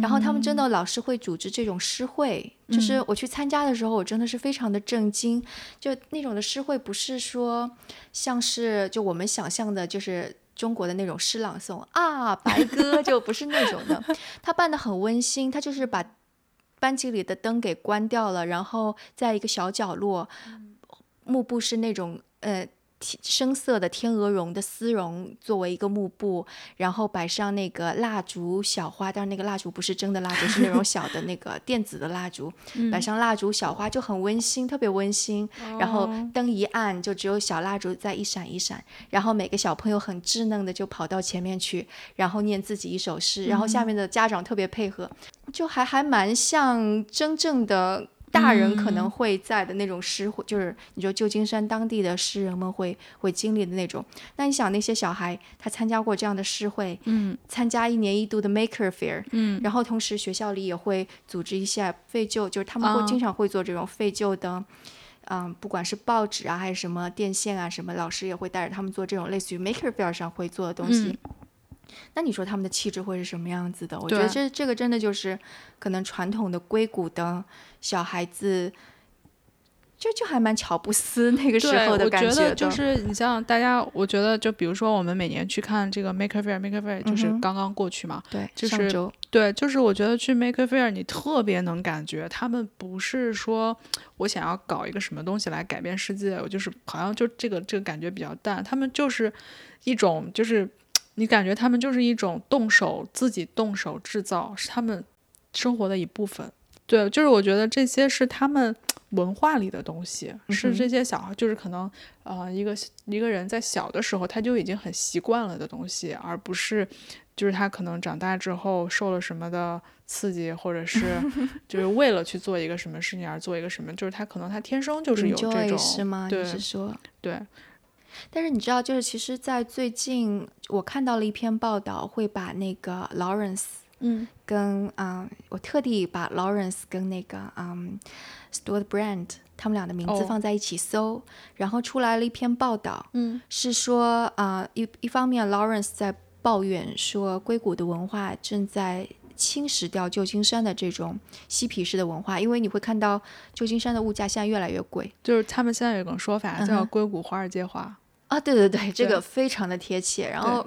然后他们真的老师会组织这种诗会，就是我去参加的时候我真的是非常的震惊，就那种的诗会不是说像是就我们想象的就是中国的那种诗朗诵啊，白鸽就不是那种的。他办得很温馨，他就是把班级里的灯给关掉了，然后在一个小角落，幕布是那种深色的天鹅绒的丝绒作为一个幕布，然后摆上那个蜡烛小花，但是那个蜡烛不是真的蜡烛，是那种小的那个电子的蜡烛摆上蜡烛小花就很温馨，特别温馨。然后灯一暗就只有小蜡烛在一闪一闪，然后每个小朋友很稚嫩的就跑到前面去，然后念自己一首诗，然后下面的家长特别配合，就还蛮像真正的大人可能会在的那种诗，就是你说旧金山当地的诗人们会经历的那种。那你想那些小孩他参加过这样的诗会，参加一年一度的 Maker Faire，然后同时学校里也会组织一些废旧，就是他们会经常会做这种废旧的不管是报纸啊还是什么电线啊什么，老师也会带着他们做这种类似于 Maker Faire 上会做的东西。那你说他们的气质会是什么样子的？我觉得这个真的就是可能传统的硅谷的小孩子就还蛮乔布斯那个时候的感觉的。我觉得就是你像大家，我觉得就比如说我们每年去看这个 Maker Faire，Maker Faire 就是刚刚过去嘛，对，就是上周，对，就是我觉得去 Maker Faire 你特别能感觉他们不是说我想要搞一个什么东西来改变世界，我就是好像就这个感觉比较淡，他们就是一种就是。你感觉他们就是一种动手，自己动手制造，是他们生活的一部分。对，就是我觉得这些是他们文化里的东西，是这些小孩就是可能一个人在小的时候他就已经很习惯了的东西，而不是就是他可能长大之后受了什么的刺激，或者是就是为了去做一个什么事情而做一个什么，就是他可能他天生就是有这种，是吗？对，你是说对。但是你知道，就是其实在最近我看到了一篇报道，会把那个 Lawrence 跟我特地把 Lawrence 跟那个Stuart Brand 他们俩的名字放在一起搜，然后出来了一篇报道，是说一方面 Lawrence 在抱怨说硅谷的文化正在侵蚀掉旧金山的这种嬉皮士的文化，因为你会看到旧金山的物价现在越来越贵，就是他们现在有一种说法叫硅谷华尔街化啊，对对对，这个非常的贴切。然后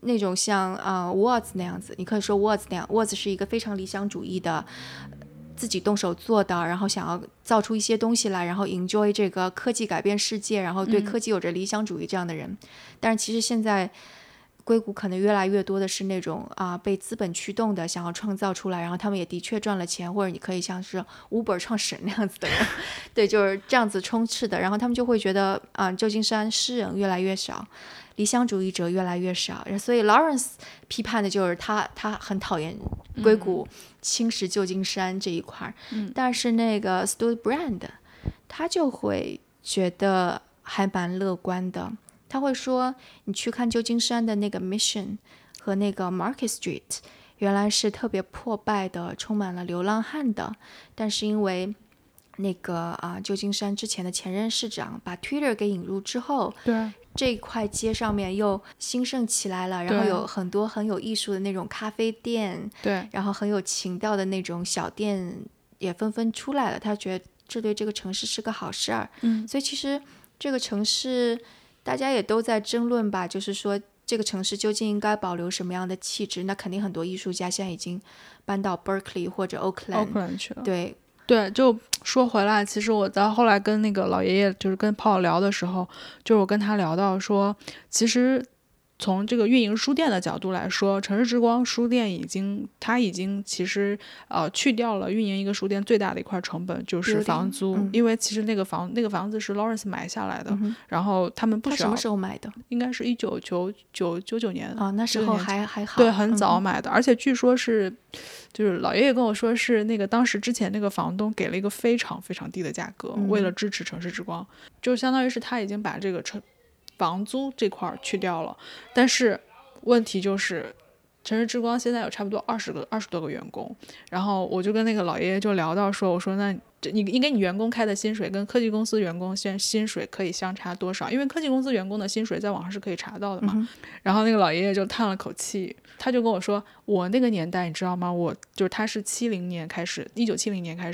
那种像Woz 那样子，你可以说 Woz 那样 ，Woz 是一个非常理想主义的，自己动手做的，然后想要造出一些东西来，然后 enjoy 这个科技改变世界，然后对科技有着理想主义这样的人。但是其实现在硅谷可能越来越多的是那种被资本驱动的，想要创造出来，然后他们也的确赚了钱，或者你可以像是 Uber 创始人那样子的人，对，就是这样子充斥的。然后他们就会觉得旧金山诗人越来越少，理想主义者越来越少，所以 Lawrence 批判的就是他很讨厌硅谷侵蚀旧金山这一块，但是那个 Stuart Brand 他就会觉得还蛮乐观的。他会说你去看旧金山的那个 Mission 和那个 Market Street 原来是特别破败的，充满了流浪汉的，但是因为那个旧金山之前的前任市长把 Twitter 给引入之后，对这块街上面又兴盛起来了，然后有很多很有艺术的那种咖啡店，对，然后很有情调的那种小店也纷纷出来了，他觉得这对这个城市是个好事儿。所以其实这个城市大家也都在争论吧，就是说这个城市究竟应该保留什么样的气质。那肯定很多艺术家现在已经搬到 Berkeley 或者 Oakland 去了。对对，就说回来，其实我到后来跟那个老爷爷，就是跟 Paul 聊的时候，就是我跟他聊到说，其实从这个运营书店的角度来说，城市之光书店它已经其实去掉了运营一个书店最大的一块成本，就是房租，因为其实那个房子是 Lawrence 买下来的，然后他们不需要。他什么时候买的？应该是1999年啊，那时候还好，对，很早买的，而且据说是，就是老爷爷跟我说是那个当时之前那个房东给了一个非常非常低的价格，为了支持城市之光，就相当于是他已经把这个房租这块去掉了。但是问题就是城市之光现在有差不多20多个员工，然后我就跟那个老爷爷就聊到说，我说那你应该你员工开的薪水跟科技公司员工薪水可以相差多少，因为科技公司员工的薪水在网上是可以查到的嘛。然后那个老爷爷就叹了口气，他就跟我说，我那个年代你知道吗，我就是他是1970年开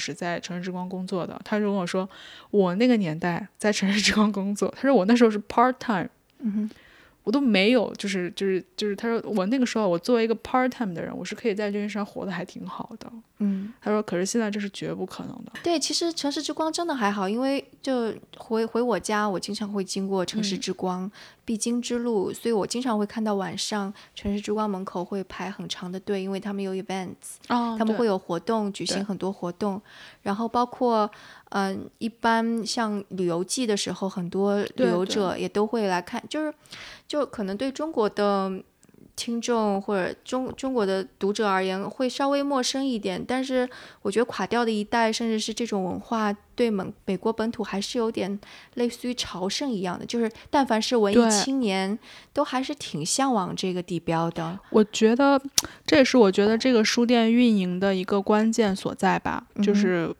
始在城市之光工作的，他就跟我说我那个年代在城市之光工作，他说我那时候是 part time，我都没有，他说我那个时候我作为一个 part time 的人，我是可以在这件事上活得还挺好的。嗯，他说可是现在这是绝不可能的。对，其实城市之光真的还好，因为就回我家，我经常会经过城市之光、必经之路，所以我经常会看到晚上城市之光门口会排很长的队，因为他们有 events、他们会有活动，举行很多活动，然后包括一般像旅游季的时候，很多旅游者也都会来看，就可能对中国的听众或者中国的读者而言会稍微陌生一点，但是我觉得垮掉的一代甚至是这种文化对美国本土还是有点类似于朝圣一样的，就是但凡是文艺青年都还是挺向往这个地标的。我觉得这也是我觉得这个书店运营的一个关键所在吧，就是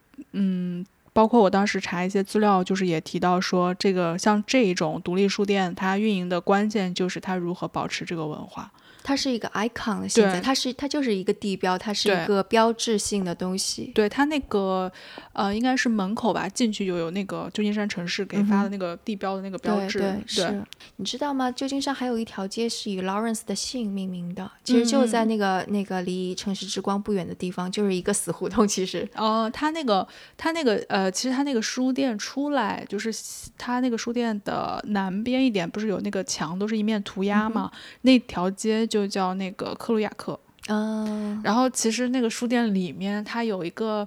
包括我当时查一些资料，就是也提到说这个像这一种独立书店它运营的关键就是它如何保持这个文化，它是一个 icon 的现在，它就是一个地标，它是一个标志性的东西。对，它那个应该是门口吧，进去就有那个旧金山城市给发的那个地标的那个标志。对，是。你知道吗？旧金山还有一条街是以 Lawrence 的姓命名的，其实就在那个离城市之光不远的地方，就是一个死胡同。其实其实它那个书店出来，就是它那个书店的南边一点，不是有那个墙都是一面涂鸦嘛？那条街就叫那个克鲁亚克。然后其实那个书店里面，它有一个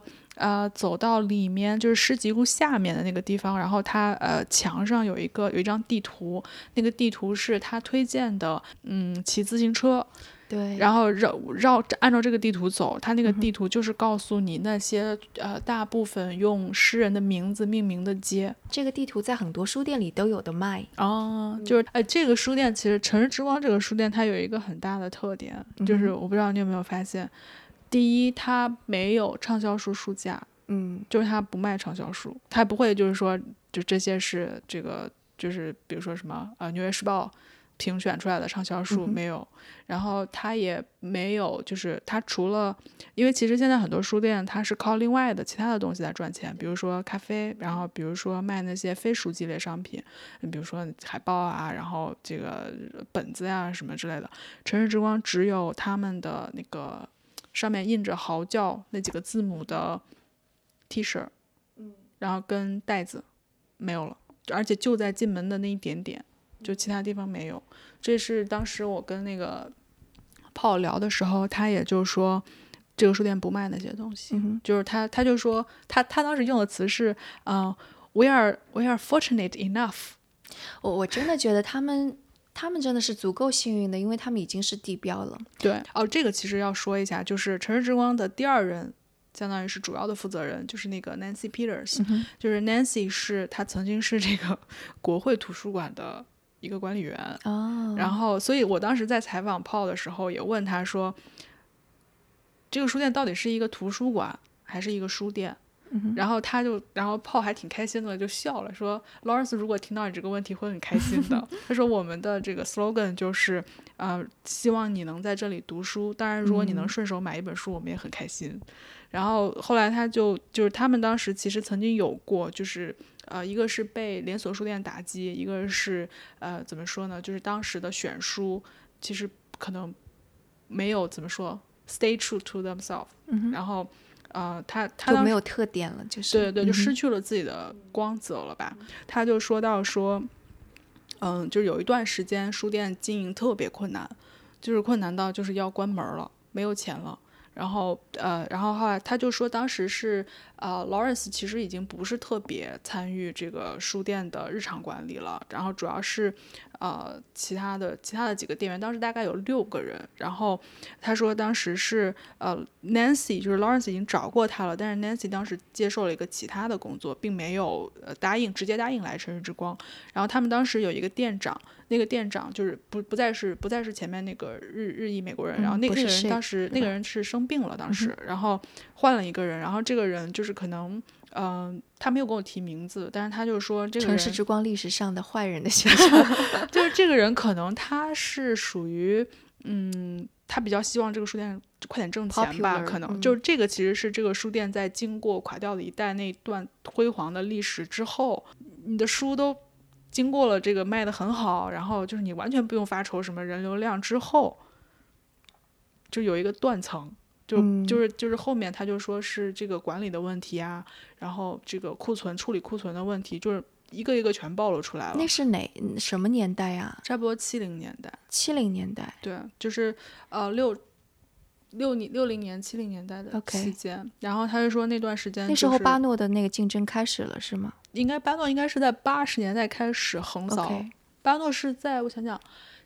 走到里面就是诗集库下面的那个地方，然后它墙上有一张地图，那个地图是他推荐的，骑自行车。对，然后按照这个地图走，它那个地图就是告诉你那些大部分用诗人的名字命名的街。这个地图在很多书店里都有的卖。就是这个书店其实城市之光这个书店它有一个很大的特点，就是我不知道你有没有发现，第一它没有畅销书书架，就是它不卖畅销书，它不会就是说就这些是这个就是比如说什么纽约时报评选出来的畅销书没有，然后它也没有，就是它除了，因为其实现在很多书店它是靠另外的其他的东西在赚钱，比如说咖啡，然后比如说卖那些非书籍类商品，比如说海报啊，然后这个本子啊什么之类的。城市之光只有他们的那个上面印着嚎叫那几个字母的 T 恤，然后跟袋子没有了，而且就在进门的那一点点，就其他地方没有。这是当时我跟那个 Paul 聊的时候，他也就说这个书店不卖那些东西，就是他就说他当时用的词是we are fortunate enough。 我真的觉得他们真的是足够幸运的，因为他们已经是地标了。对，这个其实要说一下，就是城市之光的第二任相当于是主要的负责人，就是那个 Nancy Peters，就是 Nancy 是她曾经是这个国会图书馆的一个管理员。然后所以我当时在采访 Paul 的时候也问他说，这个书店到底是一个图书馆还是一个书店？然后 Paul 还挺开心的就笑了，说 Lawrence 如果听到你这个问题会很开心的。他说我们的这个 slogan 就是希望你能在这里读书，当然如果你能顺手买一本书我们也很开心。然后后来他就是他们当时其实曾经有过，就是一个是被连锁书店打击，一个是怎么说呢，就是当时的选书其实可能没有怎么说 stay true to themselves，然后他就没有特点了，就是对，就失去了自己的光泽了吧。他就说到说，就是有一段时间书店经营特别困难，就是困难到就是要关门了，没有钱了。然后后来他就说，当时是Lawrence 其实已经不是特别参与这个书店的日常管理了，然后主要是其他的几个店员，当时大概有6个人。然后他说当时是Nancy， 就是 Lawrence 已经找过他了，但是 Nancy 当时接受了一个其他的工作，并没有直接答应来城市之光。然后他们当时有一个店长，那个店长就是不再是前面那个日裔美国人，然后那个人当时那个人是生病了，当时然后换了一个人，然后这个人就是可能他没有跟我提名字，但是他就说这个人城市之光历史上的坏人的形象，就是这个人可能他是属于他比较希望这个书店快点挣钱吧，可能就是这个其实是这个书店在经过垮掉的一代那段辉煌的历史之后，你的书都经过了这个卖的很好，然后就是你完全不用发愁什么人流量之后，就有一个断层，就是后面他就说是这个管理的问题啊，然后这个库存处理库存的问题，就是一个一个全暴露出来了。那是什么年代啊？差不多70年代。70年代。对，就是60年70年代的期间，okay. 然后他就说那段时间、就是、那时候巴诺的那个竞争开始了是吗？应该巴诺应该是在80年代开始横扫、okay. 巴诺是在我想想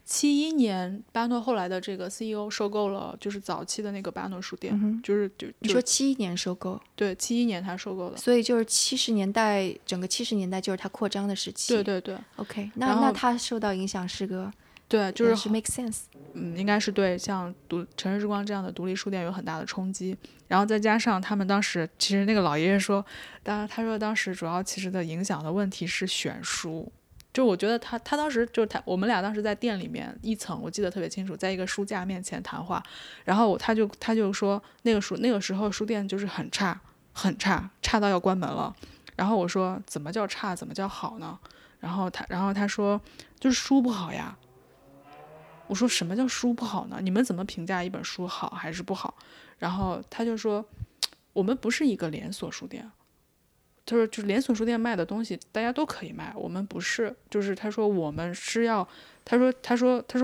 71年，巴诺后来的这个 CEO 收购了就是早期的那个巴诺书店、嗯、就是你说71年收购？对，71年他收购的，所以就是70年代，整个70年代就是他扩张的时期。对对对 OK， 那他受到影响是个对，就是 make sense， 应该是对像城市之光这样的独立书店有很大的冲击，然后再加上他们当时其实那个老爷爷说，当然他说当时主要其实的影响的问题是选书，就我觉得他当时就是我们俩当时在店里面一层，我记得特别清楚，在一个书架面前谈话，然后他就说那个时候书店就是很差很差，差到要关门了，然后我说怎么叫差怎么叫好呢？然后他说就是书不好呀。我说什么叫书不好呢？你们怎么评价一本书好还是不好？然后他就说我们不是一个连锁书店，他说就是连锁书店卖的东西大家都可以卖，我们不是，就是他说我们是要他说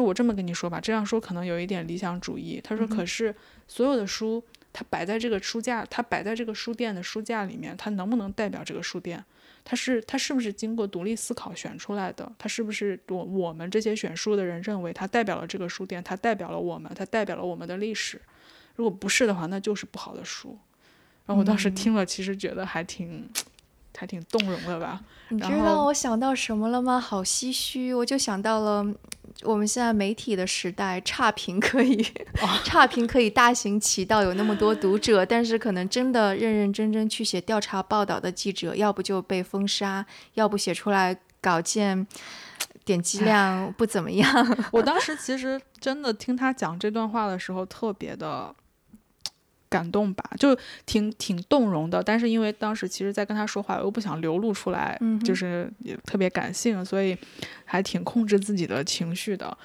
我这么跟你说吧，这样说可能有一点理想主义，他说可是所有的书它摆在这个书架，它摆在这个书店的书架里面，它能不能代表这个书店？它是不是经过独立思考选出来的？它是不是我们这些选书的人认为它代表了这个书店，它代表了我们，它代表了我们的历史？如果不是的话，那就是不好的书。然后我当时听了，其实觉得还挺动容的吧。你知道我想到什么了吗？好唏嘘，我就想到了我们现在媒体的时代，差评可以大行其道，有那么多读者，但是可能真的认认真真去写调查报道的记者，要不就被封杀，要不写出来稿件点击量不怎么样。我当时其实真的听他讲这段话的时候，特别的感动吧，就挺动容的，但是因为当时其实在跟他说话我又不想流露出来、嗯、就是也特别感性，所以还挺控制自己的情绪的。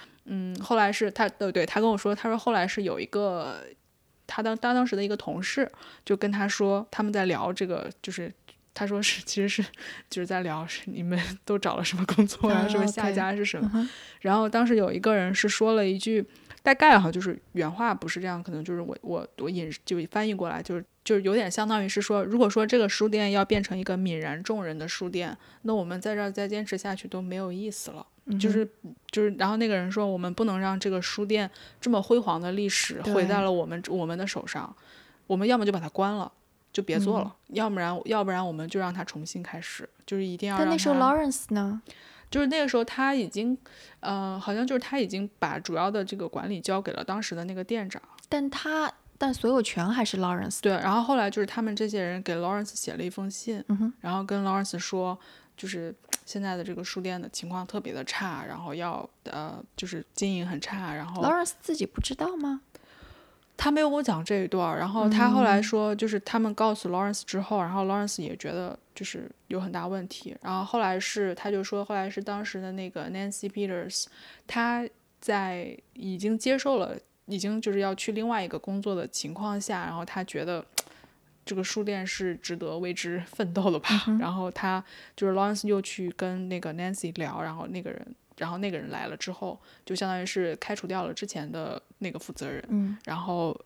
后来是他对他跟我说，他说后来是有一个他当时的一个同事就跟他说，他们在聊这个，就是他说是其实是就是在聊是你们都找了什么工作啊，什么下家是什么、嗯、然后当时有一个人是说了一句大概哈，就是原话不是这样，可能就是我就翻译过来，就是有点相当于是说，如果说这个书店要变成一个泯然众人的书店，那我们在这儿再坚持下去都没有意思了。就是然后那个人说，我们不能让这个书店这么辉煌的历史毁在了我们的手上，我们要么就把它关了，就别做了，要不然我们就让它重新开始，就是一定要让它。但那时候 Lawrence 呢？就是那个时候他已经好像就是他已经把主要的这个管理交给了当时的那个店长，但所有权还是 Lawrence。 对，然后后来就是他们这些人给 Lawrence 写了一封信、然后跟 Lawrence 说就是现在的这个书店的情况特别的差，然后要就是经营很差，然后 Lawrence 自己不知道吗？他没有跟我讲这一段，然后他后来说就是他们告诉 Lawrence 之后，然后 Lawrence 也觉得就是有很大问题，然后后来是他就说后来是当时的那个 Nancy Peters， 他在已经接受了已经就是要去另外一个工作的情况下，然后他觉得这个书店是值得为之奋斗的吧、然后他就是 Lawrence 又去跟那个 Nancy 聊，然后那个人来了之后，就相当于是开除掉了之前的那个负责人，然后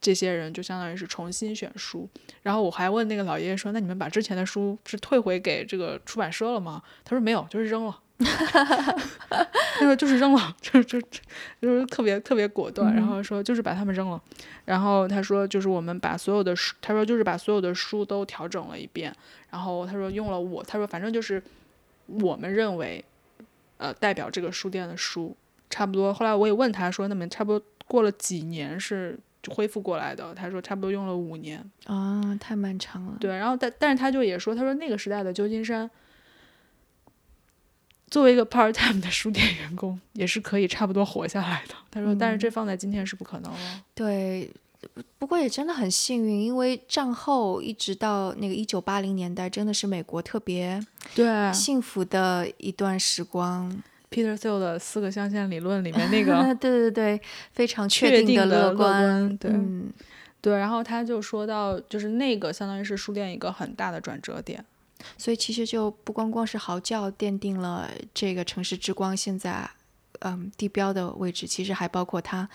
这些人就相当于是重新选书。然后我还问那个老爷爷说，那你们把之前的书是退回给这个出版社了吗？他说没有，就是扔了。他说就是扔了，就是特别特别果断，然后说就是把他们扔了。然后他说就是我们把所有的书，他说就是把所有的书都调整了一遍，然后他说用了我，他说反正就是我们认为代表这个书店的书差不多。后来我也问他说，那么差不多过了几年是恢复过来的？他说差不多用了5年啊、哦，太漫长了。对，然后但是他就也说，他说那个时代的旧金山作为一个 part time 的书店员工也是可以差不多活下来的，他说但是这放在今天是不可能了。对，不过也真的很幸运，因为战后一直到那个1980年代，真的是美国特别幸福的一段时光。Peter Thiel 的四个象限理论里面那个，对对对，非常确定的乐观，对、嗯、对。然后他就说到，就是那个相当于是书店一个很大的转折点。所以其实就不光光是嚎叫奠定了这个城市之光现在地标的位置，其实还包括它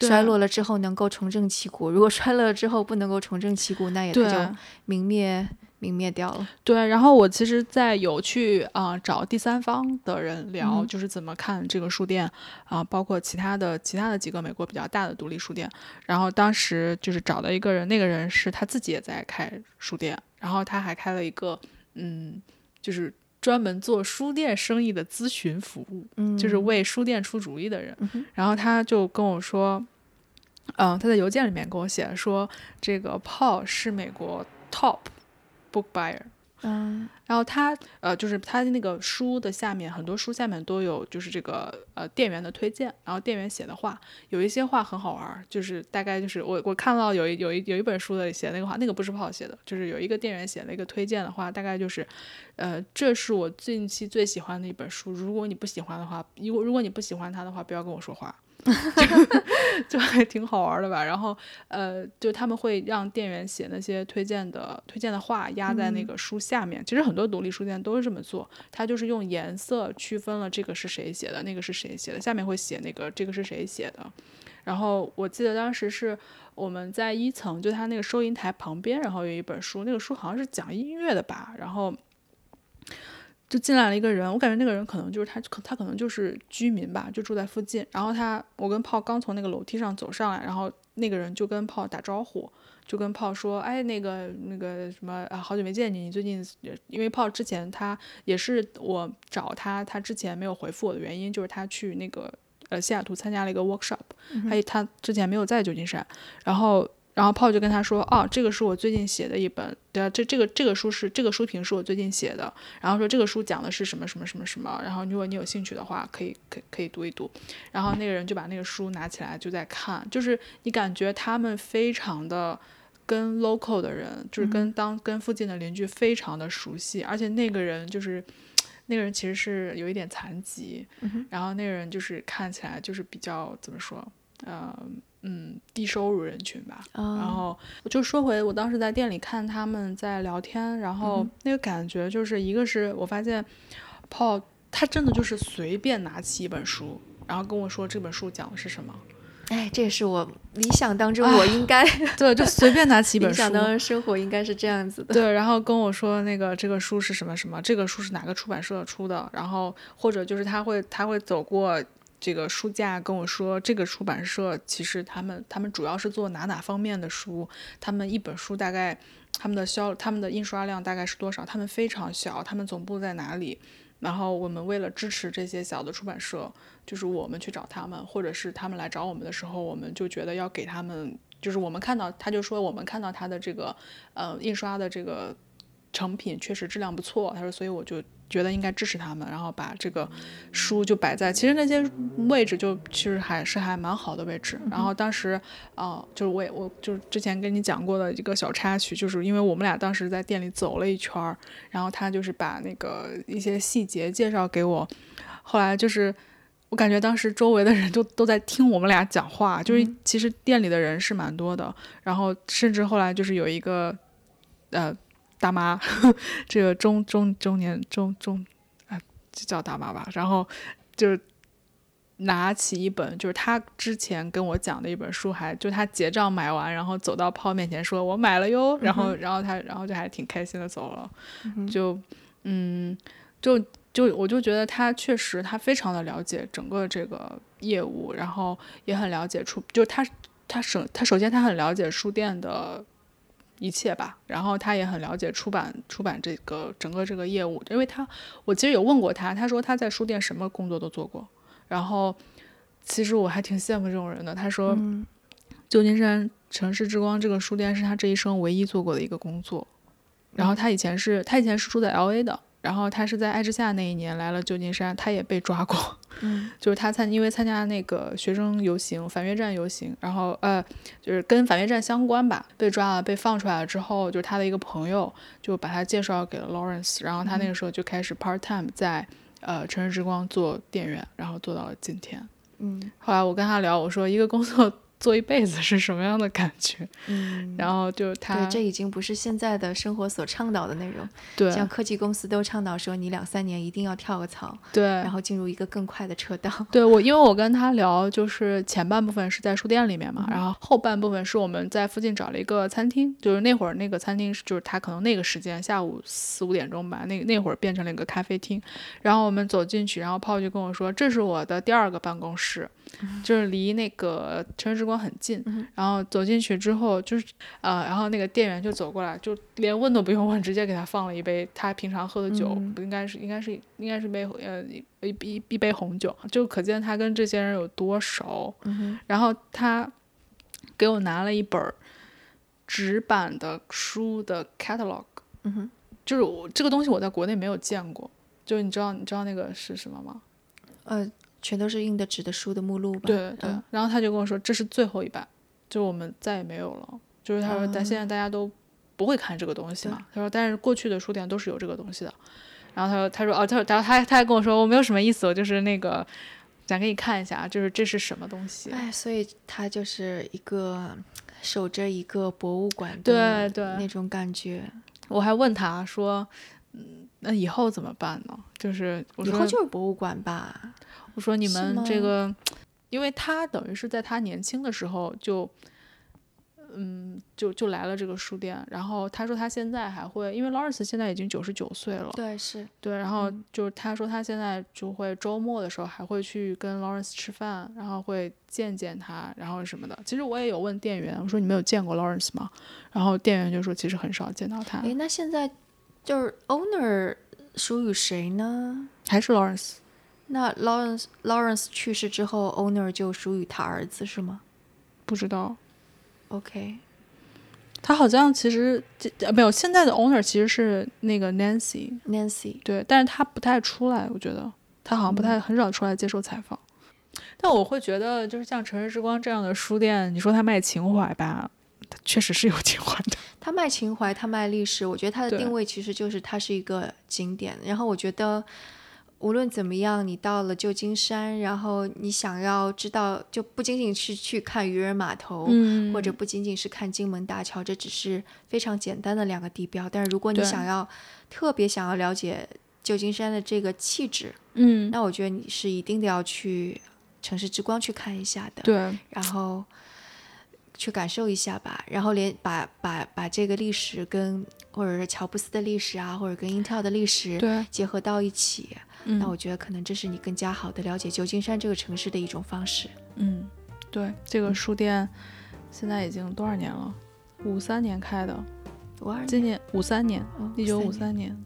衰落了之后能够重振旗鼓。如果衰落了之后不能够重振旗鼓，那也就泯灭掉了。对，然后我其实在有去找第三方的人聊、嗯、就是怎么看这个书店包括其他的几个美国比较大的独立书店。然后当时就是找到一个人，那个人是他自己也在开书店，然后他还开了一个就是专门做书店生意的咨询服务、嗯、就是为书店出主意的人、嗯、然后他就跟我说他在邮件里面跟我写说这个 Paul 是美国 top book buyer、嗯、然后他就是他那个书的下面，很多书下面都有就是这个店员的推荐，然后店员写的话，有一些话很好玩，就是大概就是我看到有一本书的写的那个话，那个不是Paul写的，就是有一个店员写了一个推荐的话，大概就是这是我近期最喜欢的一本书，如果你不喜欢它的话，不要跟我说话就还挺好玩的吧。然后就他们会让店员写那些推荐的话压在那个书下面、嗯、其实很多独立书店都是这么做，他就是用颜色区分了这个是谁写的，那个是谁写的，下面会写那个这个是谁写的。然后我记得当时是我们在一层，就他那个收银台旁边，然后有一本书，那个书好像是讲音乐的吧，然后就进来了一个人，我感觉那个人可能就是他可能就是居民吧，就住在附近。然后我跟Paul刚从那个楼梯上走上来，然后那个人就跟Paul打招呼，就跟Paul说，哎，那个什么啊，好久没见你，最近因为Paul之前他也是我找他之前没有回复我的原因，就是他去那个西雅图参加了一个 workshop， 还有他之前没有在旧金山，然后Paul就跟他说，哦，这个是我最近写的一本，对啊，这个书是这个书评是我最近写的，然后说这个书讲的是什么什么什么什么，然后如果你有兴趣的话，可以读一读。然后那个人就把那个书拿起来就在看，就是你感觉他们非常的跟 local 的人，就是跟附近的邻居非常的熟悉，而且那个人其实是有一点残疾，然后那个人就是看起来就是比较怎么说，低收入人群吧。然后我就说回我当时在店里看他们在聊天，然后那个感觉就是一个是我发现 Paul 他真的就是随便拿起一本书，然后跟我说这本书讲的是什么。哎，这也是我理想当中我应该、对，就随便拿起一本书理想当中生活应该是这样子的，对。然后跟我说那个这个书是什么什么，这个书是哪个出版社出的，然后或者就是他会走过这个书架跟我说这个出版社其实他们主要是做哪方面的书，他们一本书大概他们的印刷量大概是多少，他们非常小，他们总部在哪里，然后我们为了支持这些小的出版社，就是我们去找他们，或者是他们来找我们的时候，我们就觉得要给他们，就是我们看到他就说我们看到他的这个印刷的这个成品确实质量不错，他说所以我就觉得应该支持他们，然后把这个书就摆在其实那些位置就其实还蛮好的位置。然后当时就是我就是之前跟你讲过的一个小插曲，就是因为我们俩当时在店里走了一圈，然后他就是把那个一些细节介绍给我，后来就是我感觉当时周围的人就都在听我们俩讲话，就是其实店里的人是蛮多的，然后甚至后来就是有一个大妈，这个中年就叫大妈吧，然后就是拿起一本就是他之前跟我讲的一本书，还就他结账买完然后走到Paul面前说我买了哟，然后就还挺开心的走了。我就觉得他确实他非常的了解整个这个业务，然后也很了解就是他首先他很了解书店的一切吧，然后他也很了解出版这个整个这个业务，因为我其实有问过他说他在书店什么工作都做过，然后其实我还挺羡慕这种人的。他说旧金山城市之光这个书店是他这一生唯一做过的一个工作，然后他以前是住在 LA 的，然后他是在爱之夏那一年来了旧金山，他也被抓过，就是他因为参加那个学生游行反越战游行，然后就是跟反越战相关吧，被抓了被放出来了之后，就是他的一个朋友就把他介绍给了 Lawrence， 然后他那个时候就开始 part time 在城市之光做店员，然后做到了今天。后来我跟他聊，我说一个工作做一辈子是什么样的感觉，然后就他对，这已经不是现在的生活所倡导的内容。对，像科技公司都倡导说你2-3年一定要跳个槽，对，然后进入一个更快的车道。对，因为我跟他聊，就是前半部分是在书店里面嘛，然后后半部分是我们在附近找了一个餐厅，就是那会儿那个餐厅就是他可能那个时间下午4-5点钟吧，那会儿变成了一个咖啡厅，然后我们走进去，然后Paul就跟我说这是我的第二个办公室，就是离那个城市之光很近，然后走进去之后就是然后那个店员就走过来，就连问都不用问，直接给他放了一杯他平常喝的酒，应该是一杯红酒，就可见他跟这些人有多熟。然后他给我拿了一本纸版的书的 catalog， 就是这个东西我在国内没有见过，就是你知道那个是什么吗？全都是印的纸的书的目录吧。对、然后他就跟我说这是最后一版，就我们再也没有了，就是他说现在大家都不会看这个东西嘛，他说但是过去的书店都是有这个东西的，然后他还跟我说我没有什么意思，我就是那个想给你看一下，就是这是什么东西。哎，所以他就是一个守着一个博物馆的那种感觉。我还问他说那以后怎么办呢？就是我说以后就是博物馆吧。我说你们这个，因为他等于是在他年轻的时候就来了这个书店，然后他说他现在还会，因为 Lawrence 现在已经99岁了，对，是，对，然后就是他说他现在就会周末的时候还会去跟 Lawrence 吃饭，然后会见他，然后什么的。其实我也有问店员，我说你没有见过 Lawrence 吗？然后店员就说其实很少见到他。诶，那现在就是 owner 属于谁呢？还是 Lawrence？ 那 Lawrence 去世之后 owner 就属于他儿子是吗？不知道。 OK， 他好像其实没有，现在的 owner 其实是那个 Nancy， 对，但是他不太出来，我觉得他好像不太很少出来接受采访。但我会觉得就是像城市之光这样的书店，你说他卖情怀吧，他确实是有情怀的，他卖情怀，他卖历史。我觉得他的定位其实就是他是一个景点。然后我觉得无论怎么样，你到了旧金山，然后你想要知道，就不仅仅是去看渔人码头，或者不仅仅是看金门大桥，这只是非常简单的2个地标。但是如果你特别想要了解旧金山的这个气质，那我觉得你是一定的要去城市之光去看一下的。对，然后去感受一下吧，然后连把这个历史跟或者是乔布斯的历史啊，或者跟 Intel 的历史结合到一起，那我觉得可能这是你更加好的了解旧金山这个城市的一种方式。对，这个书店现在已经多少年了？53年开的，今年53年，1953年。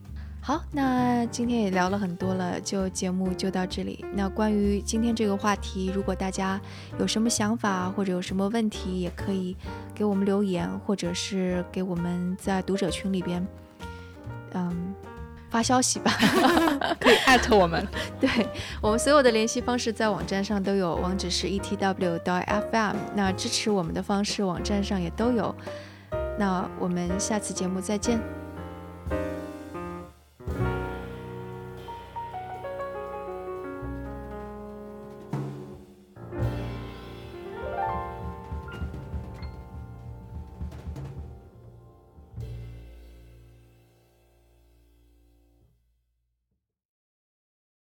好，那今天也聊了很多了，就节目就到这里。那关于今天这个话题，如果大家有什么想法或者有什么问题，也可以给我们留言，或者是给我们在读者群里边发消息吧可以艾特我们对，我们所有的联系方式在网站上都有，网址是 etw.fm， 那支持我们的方式网站上也都有。那我们下次节目再见。